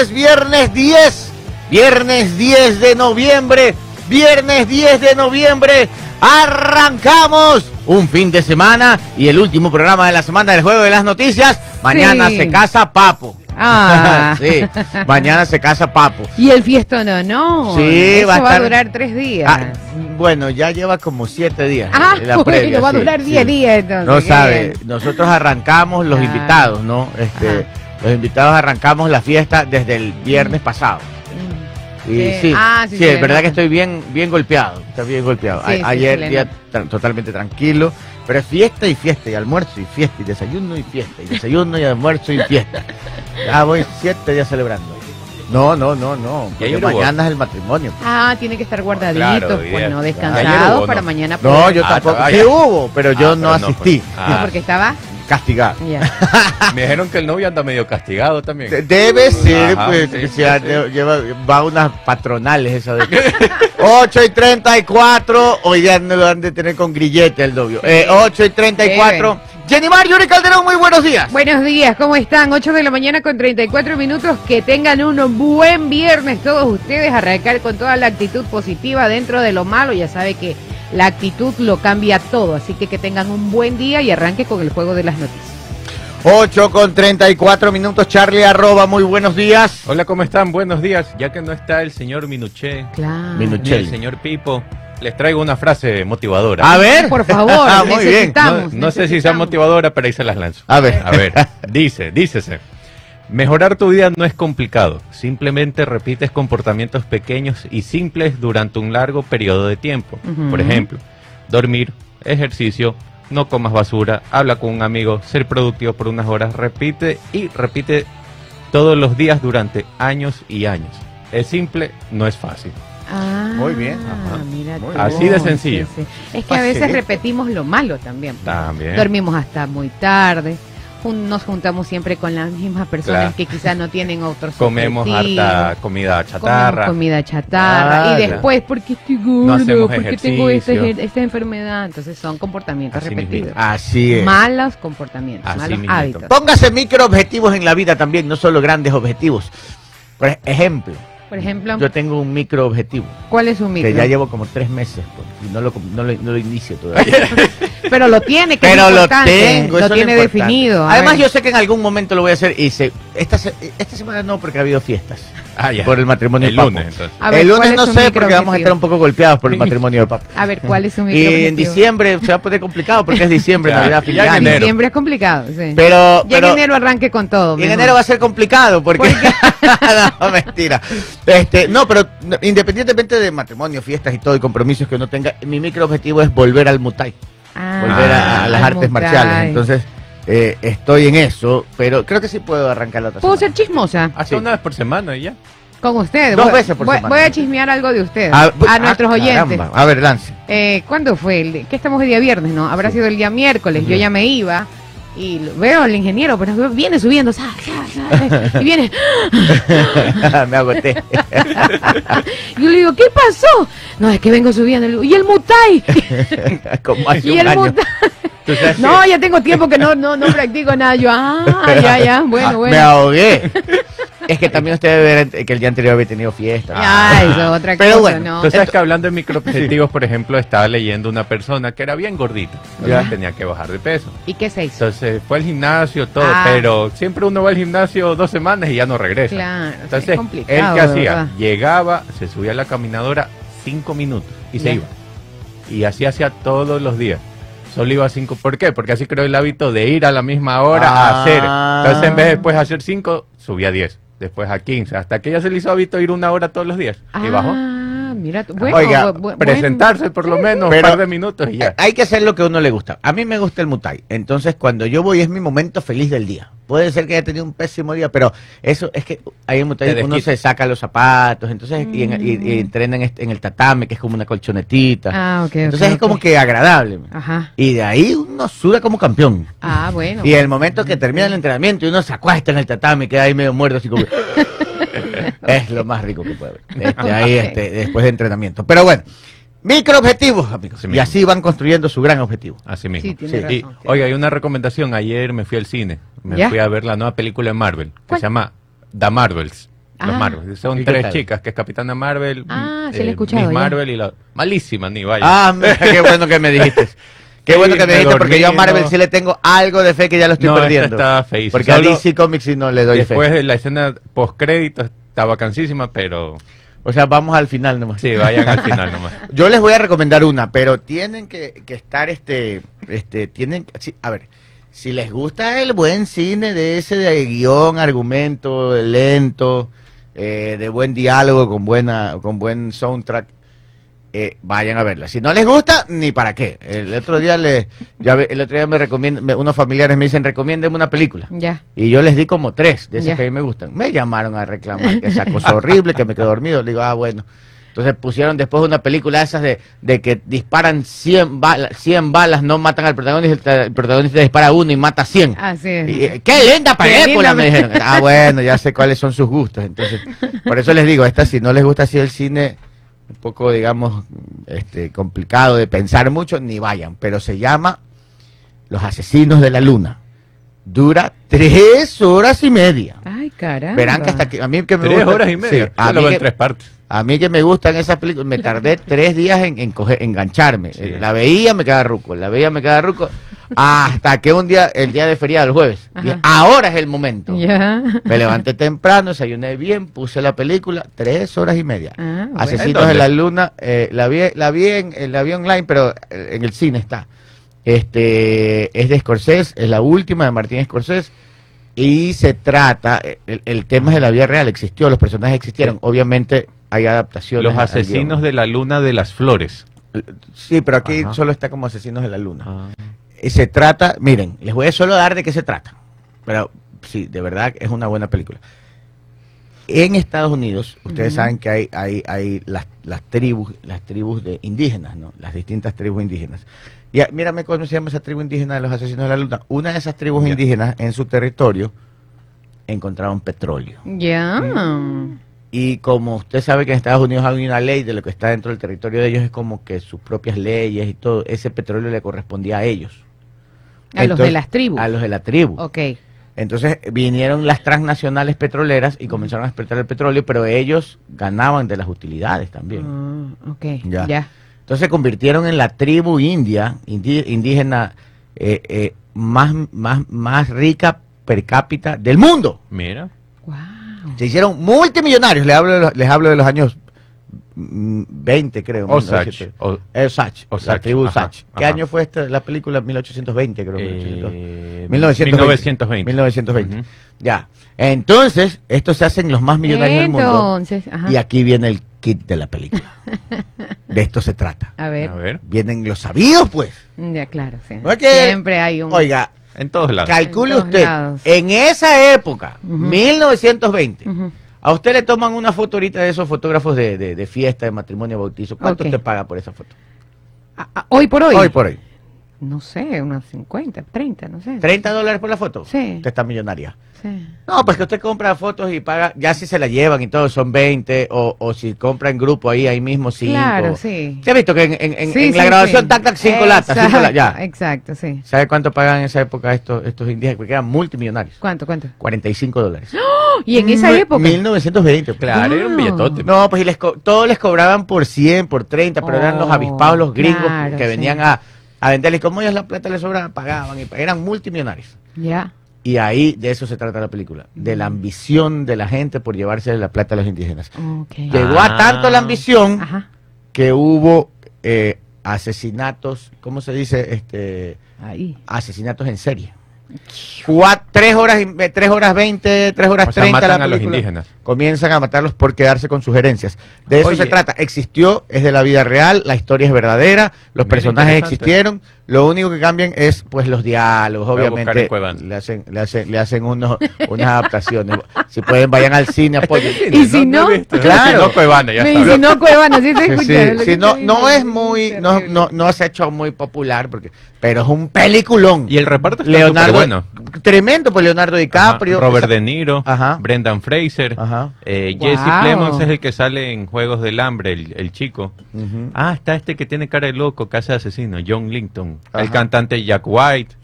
es viernes 10 de noviembre, arrancamos un fin de semana y el último programa de la semana del Juego de las Noticias. Mañana se casa Papo. Ah. Sí, mañana se casa Papo. Y el fiestón, no. Sí, va a durar 3 días. Ah, bueno, ya lleva como 7 días. Ah, la previa, bueno, va a durar 10 días entonces. No sabe, nosotros arrancamos los invitados, ¿no? Los invitados arrancamos la fiesta desde el viernes pasado. Y sí, es verdad que estoy bien golpeado. Está bien golpeado. Sí, ayer día totalmente tranquilo, pero es fiesta y almuerzo y fiesta y desayuno y fiesta y desayuno y almuerzo y fiesta. Ya voy 7 días celebrando. No. Mañana es el matrimonio. Pues. Ah, tiene que estar guardadito, claro, bueno, descansado para mañana. No, yo tampoco. Sí hubo, pero yo no asistí. No, porque estaba castigado. Me dijeron que el novio anda medio castigado también. Debe ser, pues, va a unas patronales esa de 8:34, hoy ya no lo han de tener con grillete el novio. 8:34. Geny Mar, Yuri Calderón, muy buenos días. Buenos días, ¿cómo están? 8:34 a.m. Que tengan un buen viernes todos ustedes. Arrancar con toda la actitud positiva dentro de lo malo. Ya sabe que la actitud lo cambia todo, así que tengan un buen día y arranque con el Juego de las Noticias. 8:34 a.m. Charlie Arroba, muy buenos días. Hola, ¿cómo están? Buenos días. Ya que no está el señor Minuché, ni el señor Pipo, les traigo una frase motivadora. A ver. Por favor, muy bien. No sé si sea motivadora, pero ahí se las lanzo. A ver. Dícese. Mejorar tu vida no es complicado. Simplemente repites comportamientos pequeños y simples durante un largo periodo de tiempo. Por ejemplo, dormir, ejercicio, no comas basura, habla con un amigo, ser productivo por unas horas. Repite todos los días durante años y años. Es simple, no es fácil. Muy bien. Mira, así de sencillo. Sí. Es que a veces repetimos lo malo también. Dormimos hasta muy tarde. Nos juntamos siempre con las mismas personas que quizás no tienen otros. Comemos harta comida chatarra. Y después, ¿por qué estoy gordo? No, ¿por qué tengo esta enfermedad? Entonces son comportamientos repetidos. Así es. Malos comportamientos, malos hábitos. Póngase microobjetivos en la vida también, no solo grandes objetivos. Por ejemplo, yo tengo un microobjetivo. ¿Cuál es un micro? Que ya llevo como 3 meses y no lo inicio todavía. Pero lo tiene, que pero es importante. Lo tiene definido. Además, yo sé que en algún momento lo voy a hacer. Y esta semana no, porque ha habido fiestas. Por el matrimonio del Papo. El lunes no sé, porque vamos a estar un poco golpeados por el matrimonio del Papo. A ver, ¿cuál es su microobjetivo? Y en diciembre se va a poner complicado, porque es diciembre, Navidad, final de enero. Diciembre es complicado, sí. Pero ya en enero arranque con todo. En enero va a ser complicado, porque... No, mentira. No, pero independientemente de matrimonio, fiestas y todo, y compromisos que uno tenga, mi microobjetivo es volver al Muay Thai. Volver a las artes marciales. Entonces estoy en eso, pero creo que sí puedo arrancar la otra semana. ¿Puedo ser chismosa? Hace una vez por semana y ya. Con ustedes. 2 veces por semana. Voy a chismear algo de ustedes. A nuestros oyentes. Caramba. A ver, lance. ¿Cuándo fue? ¿Qué estamos el día viernes, no? Habrá sido el día miércoles. Yo ya me iba. Y veo al ingeniero, pero viene subiendo, y viene. Me agoté. Yo le digo, ¿qué pasó? No, es que vengo subiendo. Y el Muay Thai. Como hace un año. No, ya tengo tiempo que no practico nada. Yo, bueno. Me ahogué. Es que también ustedes verán que el día anterior había tenido fiesta. Eso otra cosa. Pero bueno, tú sabes que hablando de microobjetivos, por ejemplo, estaba leyendo una persona que era bien gordita, tenía que bajar de peso. ¿Y qué se hizo? Entonces fue al gimnasio, todo, pero siempre uno va al gimnasio 2 semanas y ya no regresa. Entonces, él que hacía, llegaba, se subía a la caminadora 5 minutos y se iba. Y así hacía todos los días. Solo iba 5. ¿Por qué? Porque así creó el hábito de ir a la misma hora a hacer. Entonces, en vez de después hacer 5, subía 10. Después a 15, hasta que ya se le hizo hábito ir 1 hora todos los días. Y bajó. Mira, bueno, oiga, presentarse por lo menos un par de minutos y ya. Hay que hacer lo que a uno le gusta. A mí me gusta el Muay Thai. Entonces, cuando yo voy es mi momento feliz del día. Puede ser que haya tenido un pésimo día, pero eso es que ahí en Muay Thai uno se saca los zapatos, entonces y entrena en el tatame, que es como una colchonetita. Entonces es como que agradable. Y de ahí uno suda como campeón. Bueno. Y el momento que termina el entrenamiento y uno se acuesta en el tatame, queda ahí medio muerto así como... Es lo más rico que puede haber. Después de entrenamiento. Pero bueno, microobjetivos, amigos. Y así van construyendo su gran objetivo. Así mismo. Sí, oiga, hay una recomendación. Ayer me fui al cine. Me fui a ver la nueva película de Marvel, que se llama The Marvels. Los Marvels. Son tres chicas, que es Capitana Marvel, sí la he escuchado, Miss Marvel y la... Malísima, ni vaya. Mira, qué bueno que me dijiste. Qué bueno que me dijiste, porque yo a Marvel sí le tengo algo de fe que ya lo estoy perdiendo. Estaba feísimo. Porque a DC Comics sí no le doy fe. Después de la escena postcrédito está bacanísima, pero... O sea, vamos al final nomás. Sí, vayan al final nomás. Yo les voy a recomendar una, pero tienen que estar, a ver, si les gusta el buen cine de ese de guión, argumento, lento, de buen diálogo, con buen soundtrack, vayan a verla. Si no les gusta, ni para qué. El otro día me recomiendan, unos familiares me dicen, recomiéndeme una película. Ya. Y yo les di como 3 de esas que a mí me gustan. Me llamaron a reclamar que esa cosa horrible, que me quedé dormido. Le digo, bueno. Entonces pusieron después una película esas de que disparan 100 balas, no matan al protagonista, el protagonista dispara 1 y mata 100. Así es. Y, ¡qué linda película! Me dijeron. Bueno, ya sé cuáles son sus gustos. Entonces, por eso les digo, si no les gusta así el cine... un poco, digamos, complicado de pensar mucho, ni vayan. Pero se llama Los Asesinos de la Luna. Dura 3 horas y media. Ay, caramba. Verán que hasta que a mí que me gusta... 3 horas y media. Sí, a mí que, en 3 partes. A mí que me gustan esas películas, me tardé 3 días en engancharme. Sí. La veía, me quedaba ruco. Hasta que un día, el día de feriado, el jueves. Dije, ahora es el momento. Yeah. Me levanté temprano, desayuné bien, puse la película, 3 horas y media. Bueno. Asesinos de la Luna, la vi online, pero en el cine está. Es de Scorsese, es la última de Martín Scorsese. Y se trata, el tema es de la vida real, existió, los personajes existieron. Obviamente hay adaptaciones. Los Asesinos de la Luna de las Flores. Sí, pero aquí solo está como Asesinos de la Luna. Se trata, miren, les voy a solo dar de qué se trata, pero sí, de verdad es una buena película. En Estados Unidos, ustedes saben que hay las tribus de indígenas, ¿no? Las distintas tribus indígenas. Y mírame cómo se llama esa tribu indígena de los Asesinos de la Luna. Una de esas tribus indígenas en su territorio encontraron petróleo. Y como usted sabe que en Estados Unidos hay una ley de lo que está dentro del territorio de ellos, es como que sus propias leyes y todo, ese petróleo le correspondía a ellos. Entonces, los de las tribus. A los de la tribu. Okay. Entonces vinieron las transnacionales petroleras y comenzaron a explotar el petróleo, pero ellos ganaban de las utilidades también. Entonces se convirtieron en la tribu indígena más rica per cápita del mundo. Mira. Wow. Se hicieron multimillonarios. Les hablo de los años 20, creo. Osage. La tribu Osage. ¿Qué año fue la película? 1820, creo. 1920. Ya. Entonces, estos se hacen los más millonarios del mundo. Y aquí viene el kit de la película. De esto se trata. A ver. Vienen los sabidos, pues. Ya, claro, sí. Porque, siempre hay un... Oiga, en todos lados. Calcule usted, en esa época, 1920... a usted le toman una foto ahorita de esos fotógrafos de fiesta, de matrimonio, de bautizo. ¿Cuánto te paga por esa foto? ¿Hoy por hoy? Hoy por hoy. No sé, unos 50, 30, no sé. ¿$30 por la foto? Sí. Usted está millonaria. Sí. No, pues que usted compra fotos y paga, ya si se la llevan y todo, son 20, o si compra en grupo ahí mismo 5. Claro, sí. ¿Se ha visto que en la graduación tac 5 latas, ya? Exacto, sí. ¿Sabe cuánto pagan en esa época estos indígenas? Porque eran multimillonarios. ¿Cuánto? $45. ¡Oh! ¿Y en esa época? 1920. Claro, era un billetote. No, pues y todos les cobraban por 100, por 30, pero eran los avispados, los gringos que venían a venderles, como ellos la plata les sobraba, pagaban, y eran multimillonarios. Ya. Y ahí, de eso se trata la película, de la ambición de la gente por llevarse la plata a los indígenas. Okay. Llegó a tanto la ambición que hubo asesinatos, ¿cómo se dice? Asesinatos en serie. 3 horas 20, 3 horas 30 la película. A los indígenas. Comienzan a matarlos por quedarse con sus herencias. De eso se trata. Existió, es de la vida real, la historia es verdadera, los personajes existieron. Lo único que cambian es pues los diálogos, obviamente. Le hacen unas adaptaciones. Si pueden, vayan al cine, apoyen. Y si no, claro. No se ha hecho muy popular, pero es un peliculón. Y el reparto es bueno. Tremendo, pues Leonardo DiCaprio. Robert De Niro, Brendan Fraser, Jesse Plemons es el que sale en Juegos del Hambre, el chico. Está que tiene cara de loco, que hace asesino, John Linton. El cantante Jack White.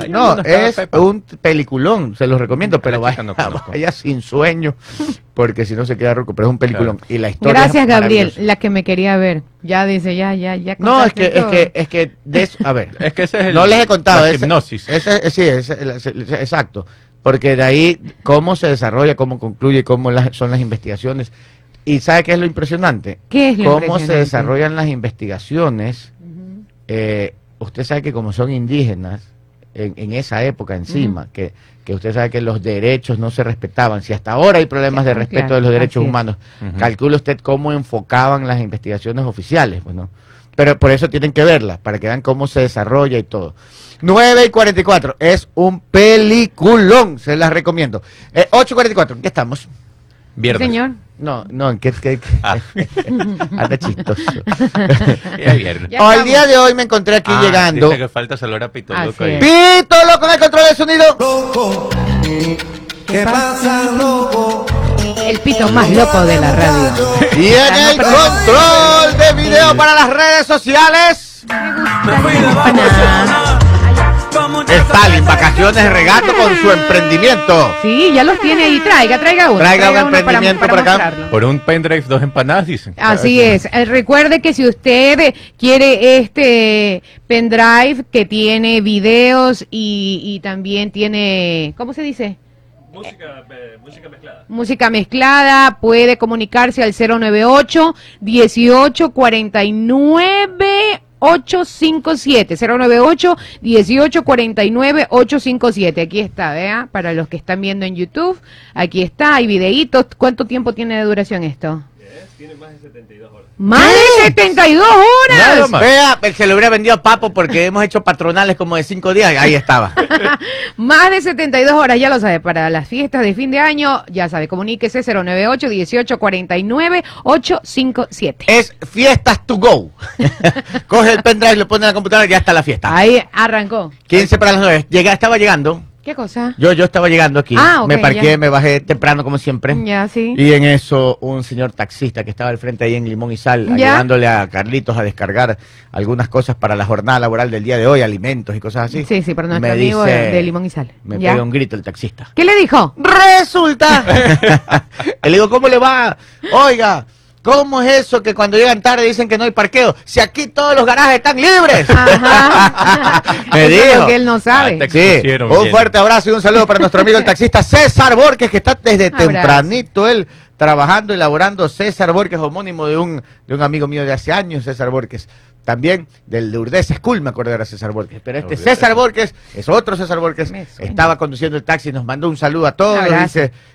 Sí, no, es un peliculón, se los recomiendo, pero vaya, no vaya sin sueño, porque si no se queda roco, pero es un peliculón. Claro. Y la historia. Gracias, Gabriel, la que me quería ver. Ya dice, ya. No, es que de eso, a ver, es que ese es el, no les he contado ese, hipnosis. Sí, exacto, porque de ahí cómo se desarrolla, cómo concluye, cómo son las investigaciones. ¿Y sabe qué es lo impresionante? ¿Qué es lo impresionante? Cómo se desarrollan las investigaciones. Uh-huh. Usted sabe que como son indígenas, en esa época encima, uh-huh, que usted sabe que los derechos no se respetaban, si hasta ahora hay problemas de respeto, claro, de los derechos humanos, uh-huh, calcule usted cómo enfocaban las investigaciones oficiales, pues, ¿no? Pero por eso tienen que verlas, para que vean cómo se desarrolla y todo. 9:44, es un peliculón, se las recomiendo. 8:44, ya estamos. Viernes. Señor. No, ¿qué? Ah. Anda chistoso. El día de hoy me encontré aquí llegando. Dice que falta saludar a Pito Loco. ¡Pito Loco en el control de sonido! Loco, ¿qué pasa, loco? El pito más loco de la radio. Y en el control de video para las redes sociales. Stalin, vacaciones, regato con su emprendimiento. Sí, ya los tiene ahí. Traiga uno. Traiga un emprendimiento para acá. Por un pendrive, 2 empanadas, dicen. Así es. Recuerde que si usted quiere este pendrive que tiene videos y también tiene, ¿cómo se dice? Música mezclada. Música mezclada, puede comunicarse al 098-1849-857, 098-1849-857. Aquí está, vea, para los que están viendo en YouTube, aquí está, hay videitos. ¿Cuánto tiempo tiene de duración esto? Tiene más de 72 horas. ¡Más de 72 horas! Vea, se lo hubiera vendido a Papo porque hemos hecho patronales como de 5 días, ahí estaba. Más de 72 horas, ya lo sabe, para las fiestas de fin de año, ya sabe, comuníquese 098-1849-857. Es fiestas to go. Coge el pendrive, lo pone en la computadora y ya está la fiesta. Ahí arrancó. 8:45. Estaba llegando. ¿Qué cosa? Yo estaba llegando aquí, okay, me parqué, me bajé temprano como siempre, sí. Y en eso un señor taxista que estaba al frente ahí en Limón y Sal, ayudándole a Carlitos a descargar algunas cosas para la jornada laboral del día de hoy, alimentos y cosas así. Sí, para nuestro amigo de Limón y Sal. Me pega un grito el taxista. ¿Qué le dijo? ¡Resulta! Le digo, ¿cómo le va? Oiga, ¿cómo es eso que cuando llegan tarde dicen que no hay parqueo? Si aquí todos los garajes están libres. Ajá. Me dijo. Que él no sabe. Un fuerte abrazo y un saludo para nuestro amigo el taxista César Borges, que está desde tempranito él trabajando, elaborando. César Borges, homónimo de un amigo mío de hace años, César Borges. También del de Urdez School, me acordé, era César Borges. Pero este César Borges, es otro César Borges, estaba conduciendo el taxi, nos mandó un saludo a todos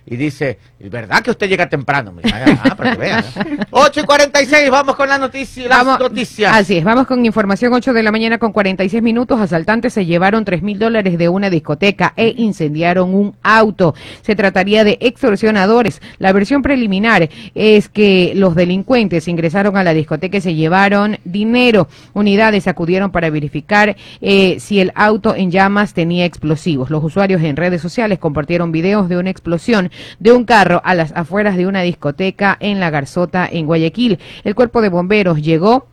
y dice, ¿verdad que usted llega temprano? Para que vean. 8:46, vamos con la noticia. Las noticias. Así es, vamos con información. 8:46 a.m. Asaltantes se llevaron $3,000 de una discoteca e incendiaron un auto. Se trataría de extorsionadores. La versión preliminar es que los delincuentes ingresaron a la discoteca y se llevaron dinero. Unidades acudieron para verificar si el auto en llamas tenía explosivos. Los usuarios en redes sociales compartieron videos de una explosión de un carro a las afueras de una discoteca en La Garzota, en Guayaquil. El cuerpo de bomberos llegó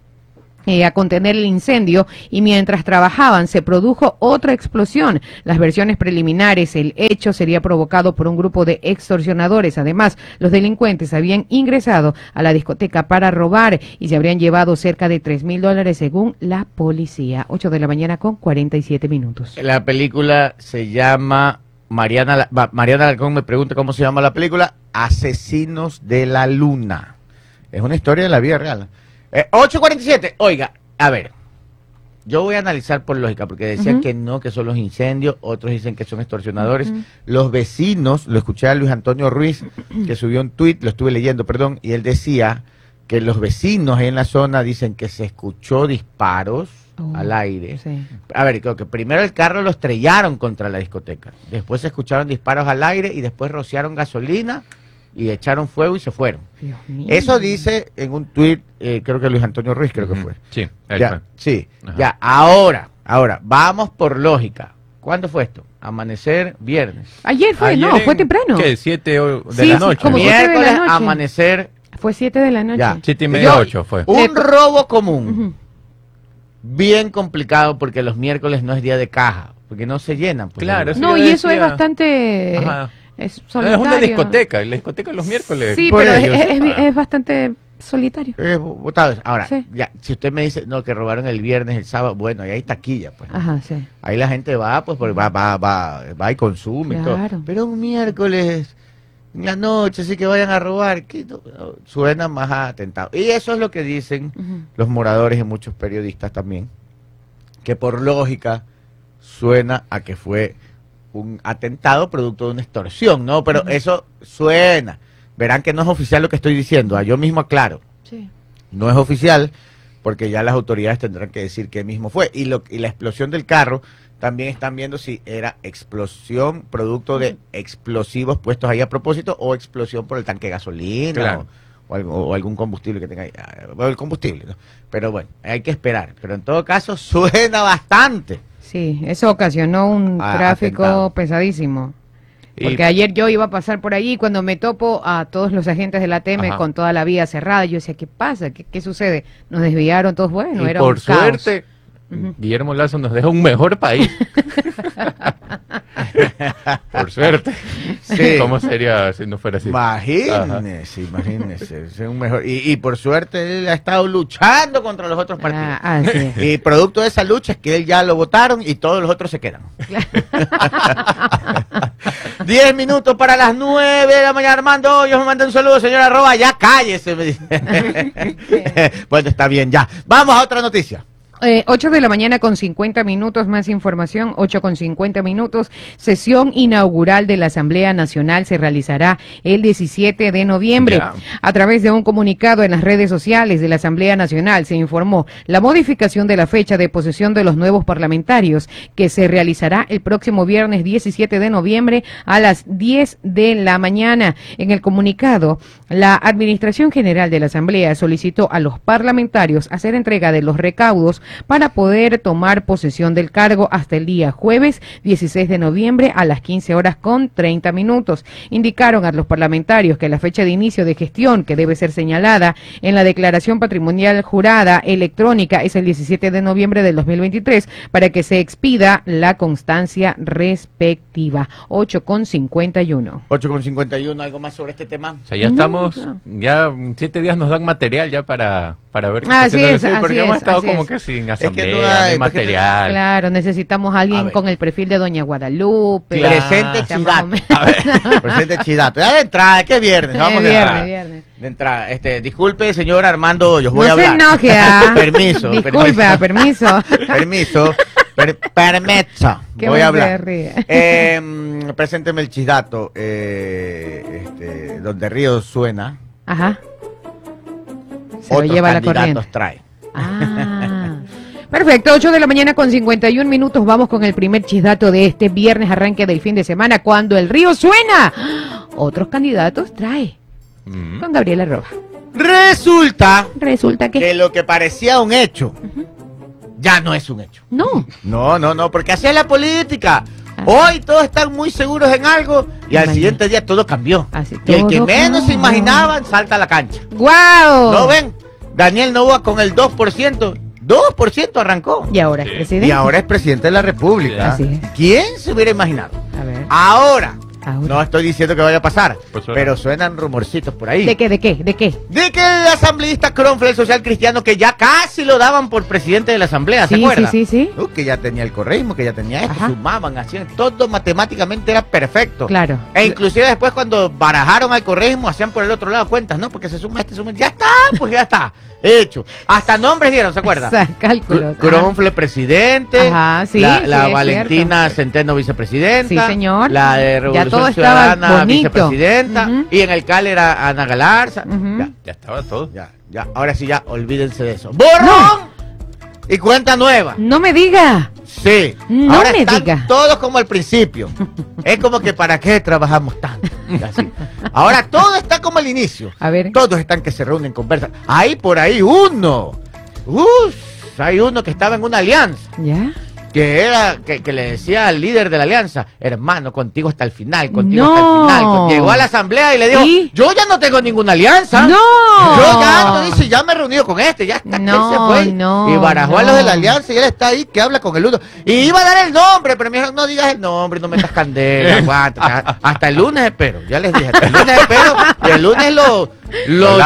a contener el incendio y mientras trabajaban se produjo otra explosión. Las versiones preliminares, el hecho sería provocado por un grupo de extorsionadores. Además, los delincuentes habían ingresado a la discoteca para robar y se habrían llevado cerca de $3,000 según la policía. 8:47 a.m. La película se llama... Mariana Alarcón me pregunta cómo se llama la película. Asesinos de la Luna. Es una historia de la vida real. 8:47, oiga, a ver, yo voy a analizar por lógica, porque decían que no, que son los incendios, otros dicen que son extorsionadores, los vecinos, lo escuché a Luis Antonio Ruiz, que subió un tuit, lo estuve leyendo, perdón, y él decía que los vecinos en la zona dicen que se escuchó disparos al aire. Sí. A ver, creo que primero el carro lo estrellaron contra la discoteca, después se escucharon disparos al aire y después rociaron gasolina y echaron fuego y se fueron. Eso dice en un tuit, creo que Luis Antonio Ruiz, creo que fue. Sí, ahora, vamos por lógica. ¿Cuándo fue esto? Amanecer, viernes. Ayer fue, fue temprano. ¿Qué? 7 de la noche. Como miércoles, de la noche. Amanecer. Fue 7 de la noche. 7:30, 8 fue. Un robo común. Bien complicado porque los miércoles no es día de caja. porque no se llenan. Pues, claro, eso no, y decía... eso es bastante... Ajá. Es una discoteca, la discoteca los miércoles. Sí, pero es bastante solitario. Ahora, sí. Ya, si usted me dice no, que robaron el viernes, el sábado, bueno, y ahí taquilla, pues. Ajá, sí. Ahí la gente va, pues, porque va y consume, claro. Y todo. Pero un miércoles en la noche, así que vayan a robar, que no, suena más a atentado. Y eso es lo que dicen los moradores y muchos periodistas también, que por lógica suena a que fue un atentado producto de una extorsión, ¿no? Pero eso suena. Verán que no es oficial lo que estoy diciendo. Yo mismo aclaro. Sí. No es oficial porque ya las autoridades tendrán que decir qué mismo fue. Y la explosión del carro también están viendo si era explosión producto de explosivos puestos ahí a propósito o explosión por el tanque de gasolina, claro, o algún combustible que tenga ahí. O el combustible, ¿no? Pero bueno, hay que esperar. Pero en todo caso suena bastante. Sí, eso ocasionó un tráfico atentado pesadísimo. Porque ayer yo iba a pasar por allí y cuando me topo a todos los agentes de la ATM con toda la vía cerrada, yo decía, ¿qué pasa? ¿Qué sucede? Nos desviaron todos, bueno, y era por un suerte, caos. Guillermo Lazo nos deja un mejor país. Por suerte. Sí. ¿Cómo sería si no fuera así? Imagínense, imagínense. Un mejor. Y por suerte él ha estado luchando contra los otros partidos. Sí. Y producto de esa lucha es que él ya lo votaron y todos los otros se quedan. 10 minutos para las 9 de la mañana. Armando, yo me mando un saludo, señora Arroba. Ya cállese, me dice. Bueno, está bien, ya. Vamos a otra noticia. 8 de la mañana con 50 minutos, más información, 8 con 50 minutos. Sesión inaugural de la Asamblea Nacional se realizará el 17 de noviembre. Yeah. A través de un comunicado en las redes sociales de la Asamblea Nacional se informó la modificación de la fecha de posesión de los nuevos parlamentarios, que se realizará el próximo viernes 17 de noviembre a las 10 de la mañana. En el comunicado, la Administración General de la Asamblea solicitó a los parlamentarios hacer entrega de los recaudos para poder tomar posesión del cargo hasta el día jueves 16 de noviembre a las 15 horas con 30 minutos. Indicaron a los parlamentarios que la fecha de inicio de gestión, que debe ser señalada en la declaración patrimonial jurada electrónica, es el 17 de noviembre del 2023 para que se expida la constancia respectiva. 8 con 51. ¿Algo más sobre este tema? O sea, ya estamos, ya 7 días nos dan material ya para ver qué así es. Sin asamblea, es que no hay material. Claro, necesitamos a alguien con el perfil de Doña Guadalupe. Claro. Presente Chidato. Presente Chidato. Ya de entrada, que viernes. Vamos viernes. De entrada. Disculpe, señor Armando, yo voy a hablar. No se enoje. Permiso. Disculpe, permiso. Permiso. Permiso. Voy a hablar. Presénteme el Chidato. Donde Río suena. Ajá. Se otros lo lleva candidatos la corriente. Trae. Perfecto, 8 de la mañana con 51 minutos, vamos con el primer chisdato de este viernes, arranque del fin de semana, cuando el río suena, otros candidatos trae, con Gabriel Arroba. Resulta que lo que parecía un hecho, ya no es un hecho. No, porque así es la política. Hoy todos están muy seguros en algo y al siguiente día todo cambió. Y el que menos se imaginaban salta a la cancha. ¡Guau! ¿No ven? Daniel Noboa con el 2%. 2% arrancó. Y ahora es presidente. Y ahora es presidente de la República. ¿Quién se hubiera imaginado? A ver. Ahora. No estoy diciendo que vaya a pasar, pero suenan rumorcitos por ahí. ¿De qué? De que el asambleísta Kronfrey, el social cristiano, que ya casi lo daban por presidente de la asamblea, ¿se acuerdan? Sí. Que ya tenía el correísmo, que ya tenía esto, sumaban, hacían todo matemáticamente, era perfecto. Claro. E inclusive después cuando barajaron al correísmo, hacían por el otro lado cuentas, ¿no? Porque se suma este, suma... Ya está. Hecho. Hasta nombres dieron, ¿se acuerdan? Cálculos. Kronfrey presidente. Ajá, sí. La Valentina Centeno vicepresidenta. Sí, señor. La de Revolución todo Ciudadana bonito. Vicepresidenta. Y en el CAL era Ana Galarza. Ya estaba todo. Ya. Ahora sí, ya olvídense de eso. ¡Borrón! Y cuenta nueva. No me diga. Sí. Ahora me están diga. Todos como al principio. Es como que ¿para qué trabajamos tanto? Así. Ahora todo está como al inicio. A ver. Todos están que se reúnen, conversan. Hay por ahí uno. Hay uno que estaba en una alianza. Ya. que le decía al líder de la alianza, hermano, contigo hasta el final, contigo hasta el final. Llegó a la asamblea y le dijo, yo ya no tengo ninguna alianza. No. Yo ya no, dice, ya me he reunido con este, ya está, que él se fue. No, y barajó a los de la alianza y él está ahí que habla con el uno. Y iba a dar el nombre, pero me dijeron, no digas el nombre, no metas candela, aguanta. Hasta el lunes espero, ya les dije, hasta el lunes espero, y el lunes lo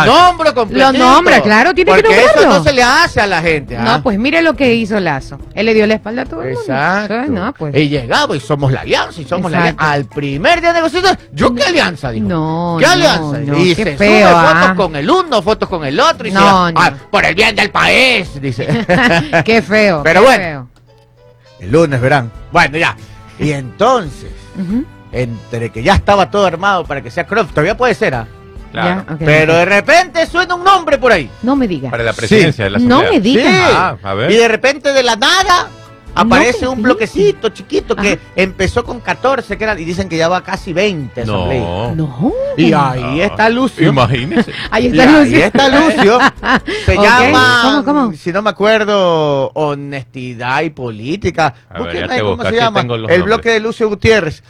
nombro completito. Lo nombra, claro, tiene que nombrarlo. Porque eso no se le hace a la gente. ¿Ah? No, pues mire lo que hizo Lazo. Él le dio la espalda a todo el mundo. Exacto. No, pues. Y llegaba y somos la alianza, y somos la alianza. Al primer día de negociación, ¿yo qué alianza? Dijo. No, ¿qué alianza? No, y se sube fotos con el uno, fotos con el otro. Y no, no. Por el bien del país, dice. Qué feo. Pero qué bueno, feo. El lunes verán. Bueno, ya. Y entonces, entre que ya estaba todo armado para que sea Kronfrey, todavía puede ser, ¿ah? Claro. Ya, okay, pero de repente suena un nombre por ahí. No me digas. Para la presidencia de la asamblea. No me digas. Sí. Ah, a ver. Y de repente de la nada aparece un bloquecito chiquito que empezó con 14 que eran, y dicen que ya va casi 20 asamblea. No. Y ahí está Lucio. Imagínese. Ahí está Lucio. Ahí está Lucio. Se llama, ¿Cómo? Si no me acuerdo, Honestidad y Política. A ver, ya te ¿cómo se llama? El bloque de Lucio Gutiérrez.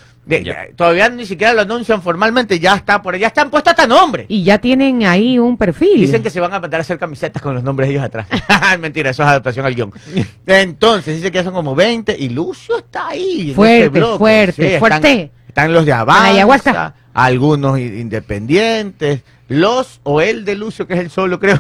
Todavía ni siquiera lo anuncian formalmente, ya está por ahí, ya están puestos hasta nombres. Y ya tienen ahí un perfil. Dicen que se van a mandar a hacer camisetas con los nombres de ellos atrás. Mentira, eso es adaptación al guión. Entonces, dicen que ya son como 20 y Lucio está ahí. Fuerte, fuerte, sí, fuerte. Están los de Avanza, algunos independientes, los o el de Lucio, que es el solo, creo.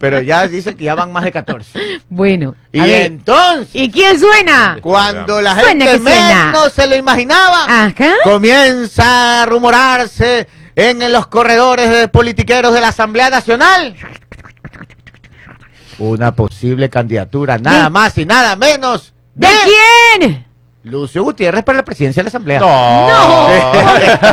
Pero ya dicen que ya van más de 14. Bueno. Y entonces... ¿Y quién suena? Cuando la gente menos se lo imaginaba, comienza a rumorarse en los corredores de politiqueros de la Asamblea Nacional una posible candidatura, nada más y nada menos... ¿De quién? Lucio Gutiérrez para la presidencia de la asamblea. No,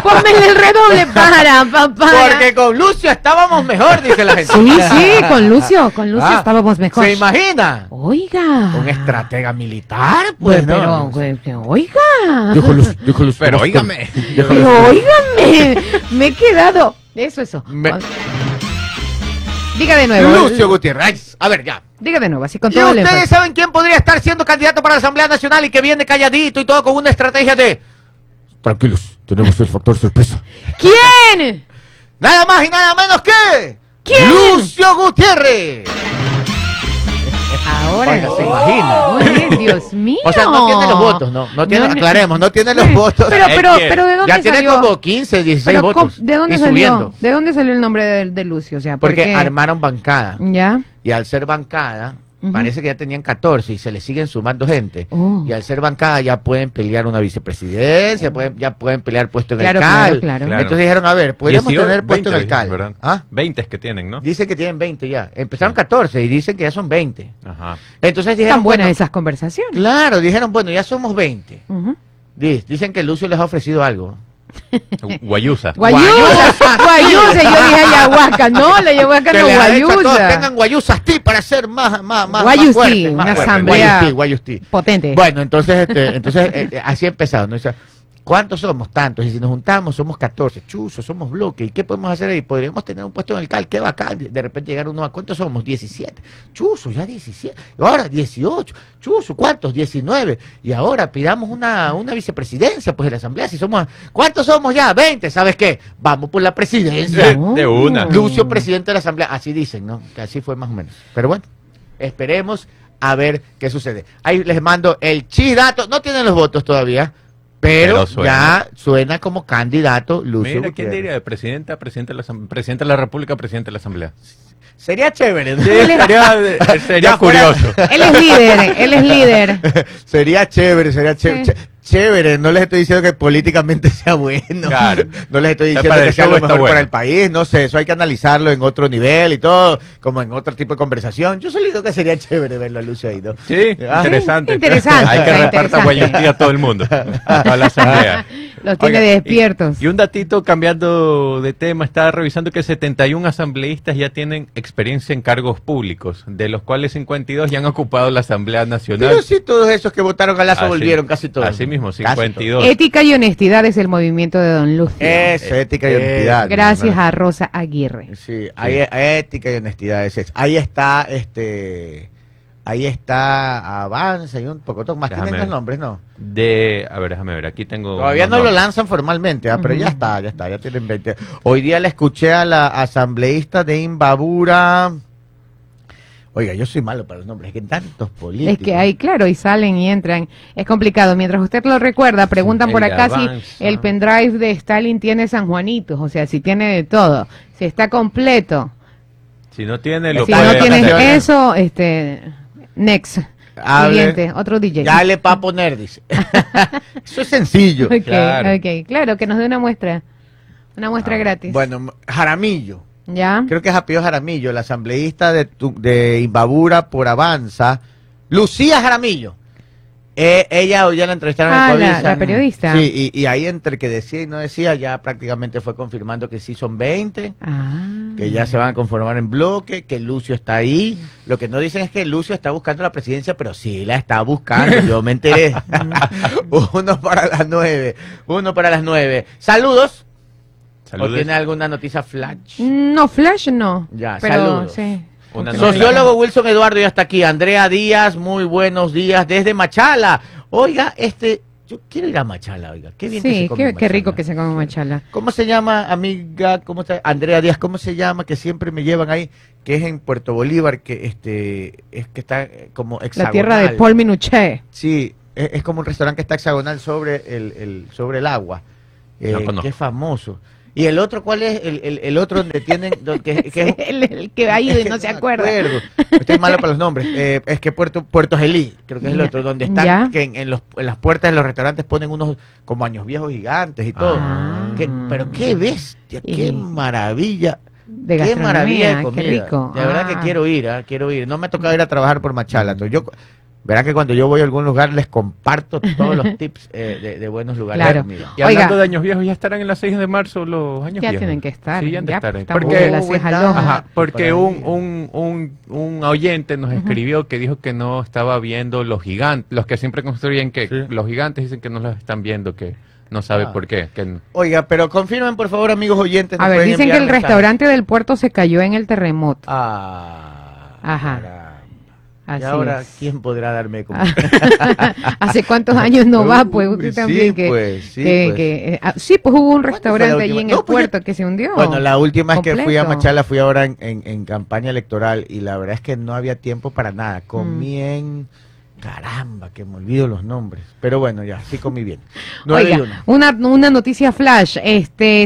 pónmele el redoble para, papá. Porque con Lucio estábamos mejor, dice la gente. Sí, sí, con Lucio estábamos mejor. ¿Se imagina? Oiga. Un estratega militar, pues, ¿no? Pero, oiga. Dijo Lucio, pero óigame. Pero óigame, me he quedado. Eso. Diga de nuevo. Lucio Gutiérrez. A ver, ya. Diga de nuevo, así con todo. ¿Y ustedes saben quién podría estar siendo candidato para la Asamblea Nacional y que viene calladito y todo con una estrategia de... Tranquilos, tenemos el factor sorpresa. ¿Quién? Nada más y nada menos que... ¿Quién? Lucio Gutiérrez. Ahora se imagina. Oye, Dios mío. O sea, no tiene los votos, no tiene, aclaremos, no tiene los votos. Pero ¿de dónde ya salió? Ya tiene como 15, 16 votos. ¿De dónde salió? Subiendo. ¿De dónde salió el nombre de Lucio? O sea, porque armaron bancada. Ya. Y al ser bancada, parece que ya tenían 14 y se le siguen sumando gente. Y al ser bancada ya pueden pelear una vicepresidencia, ya pueden pelear puesto en alcalde. Claro. Entonces dijeron, a ver, podríamos tener puesto en alcalde. 20 es que tienen, ¿no? Dicen que tienen 20 ya. Empezaron 14 y dicen que ya son 20. Ajá. Entonces dijeron... Están buenas esas conversaciones. Claro, dijeron, bueno, ya somos 20. Dicen que Lucio les ha ofrecido algo. Guayusa, yo dije ayahuasca, no, la ayahuasca no, guayusa. Tengan guayusas tí para ser más guayustí, más fuerte, una asamblea guayustí. Potente. Bueno, entonces así empezado, ¿no? O sea, ¿cuántos somos? Tantos, y si nos juntamos somos 14, chuzos, somos bloque, ¿y qué podemos hacer ahí? Podríamos tener un puesto en el CAL, qué bacán, de repente llegar uno a, ¿cuántos somos? 17, chuzos, ya 17, ahora 18, chuzos, ¿cuántos? 19, y ahora pidamos una vicepresidencia, pues en la asamblea, si somos, ¿cuántos somos ya? 20, ¿sabes qué? Vamos por la presidencia. De una. Lucio, presidente de la asamblea, así dicen, ¿no? Que así fue más o menos, pero bueno, esperemos a ver qué sucede. Ahí les mando el chidato, no tienen los votos todavía, pero ya suena como candidato Lucio. Mira, ¿quién diría? Presidente de la República, presidente de la Asamblea. Sería chévere. Sí, sería curioso. Él es líder. Sería chévere. Sí. Chévere, no les estoy diciendo que políticamente sea bueno. Claro. No les estoy diciendo que sea lo mejor para el país. No sé, eso hay que analizarlo en otro nivel y todo, como en otro tipo de conversación. Yo solo digo que sería chévere verlo a Lucio ahí, ¿no? Sí, interesante. Hay que repartir guayustía a todo el mundo, a toda la asamblea. Los tiene despiertos. Y un datito, cambiando de tema, estaba revisando que 71 asambleístas ya tienen experiencia en cargos públicos, de los cuales 52 ya han ocupado la Asamblea Nacional. Pero sí, todos esos que votaron a Lazo volvieron, casi todos. Así mismo, 52. Ética y honestidad es el movimiento de don Lucio. Eso, ética y honestidad. Gracias a Rosa Aguirre. Sí, ética y honestidad es eso. Ahí está Ahí está Avanza y un pocotón más. Déjame, tienen los nombres, ¿no? A ver, déjame ver, aquí tengo... Todavía no lo lanzan formalmente, pero ya está, ya tienen 20. Hoy día le escuché a la asambleísta de Imbabura... Oiga, yo soy malo para los nombres, es que tantos políticos. Es que ahí, claro, y salen y entran. Es complicado. Mientras usted lo recuerda, preguntan por acá si el pendrive de Stalin tiene San Juanitos, o sea, si tiene de todo, si está completo. Si no tiene, lo puede. Si no tiene eso, next. Siguiente, otro DJ. Dale, Papo Nerdis. Eso es sencillo. Okay, claro. Okay, claro, que nos dé una muestra gratis. Bueno, Jaramillo. ¿Ya? Creo que es Apio Jaramillo, la asambleísta de Imbabura por Avanza, Lucía Jaramillo. Ella ya la entrevistaron en el COVID, la periodista. Sí, y ahí entre que decía y no decía, ya prácticamente fue confirmando que sí son 20, que ya se van a conformar en bloque, que Lucio está ahí. Lo que no dicen es que Lucio está buscando la presidencia, pero sí la está buscando, yo me enteré. 1 para las 9. Saludos. ¿O tiene alguna noticia flash? No, flash no. Ya, pero saludos. Sí. Sociólogo Wilson Eduardo ya está aquí. Andrea Díaz, muy buenos días desde Machala. Oiga, yo quiero ir a Machala, oiga. Qué bien que se come Machala. Qué rico que se come Machala. ¿Cómo se llama, amiga? Andrea Díaz, ¿cómo se llama? Que siempre me llevan ahí, que es en Puerto Bolívar, que es que está como hexagonal. La tierra de Paul Minuché. Sí, es como un restaurante que está hexagonal sobre el agua. Que es famoso. ¿Y el otro cuál es? El otro donde tienen... Que es el que ha ido y no se acuerda. Estoy malo para los nombres. Es que Puerto Gelí, creo que es el otro, donde están, que en las puertas de los restaurantes ponen unos como años viejos gigantes y todo. Pero qué bestia, qué maravilla. De qué maravilla de comida. Qué rico. La verdad que quiero ir. No me ha tocado ir a trabajar por Machala, entonces yo... Verá que cuando yo voy a algún lugar les comparto todos los tips de buenos lugares. Claro. Y hablando de años viejos, ya estarán en las 6 de marzo los años viejos. Ya tienen que estar. Sí, ya estarán. Porque un oyente nos escribió que dijo que no estaba viendo los gigantes, los que siempre construyen, que los gigantes dicen que no los están viendo, que... No sabe por qué. Oiga, pero confirmen, por favor, amigos oyentes. A ver, dicen que el restaurante del puerto se cayó en el terremoto. Así y ahora, ¿quién podrá darme como? ¿Hace cuántos años no va? Pues usted también. Hubo un restaurante allí en el puerto que se hundió. Bueno, la última es que fui a Machala, fui ahora en campaña electoral, y la verdad es que no había tiempo para nada. Comí Caramba, que me olvido los nombres. Pero bueno, ya, sí comí bien. Oiga, una noticia flash.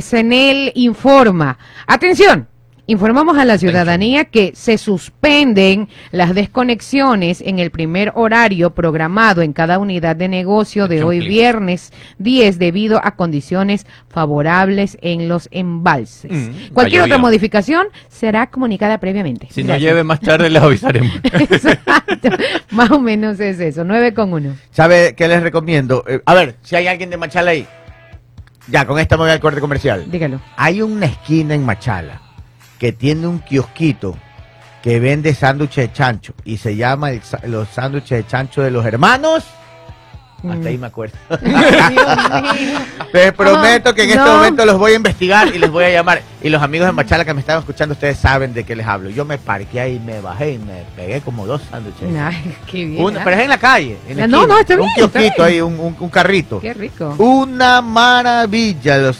CENEL informa. ¡Atención! Informamos a la ciudadanía que se suspenden las desconexiones en el primer horario programado en cada unidad de negocio de hoy viernes 10 debido a condiciones favorables en los embalses. Cualquier otra modificación será comunicada previamente. Si no lleve más tarde les avisaremos. Exacto, más o menos es eso, 9:01. ¿Sabe qué les recomiendo? A ver, si hay alguien de Machala ahí. Ya, con esta me voy al corte comercial. Dígalo. Hay una esquina en Machala que tiene un kiosquito que vende sándwiches de chancho y se llama los sándwiches de chancho de los hermanos. Hasta ahí me acuerdo. Les prometo que en este momento los voy a investigar y les voy a llamar. Y los amigos de Machala que me estaban escuchando, ustedes saben de qué les hablo. Yo me parqué ahí, me bajé y me pegué como 2 sándwiches. Qué bien. Pero es en la calle. En la esquina, está bien. Un kiosquito ahí, un carrito. Qué rico. Una maravilla.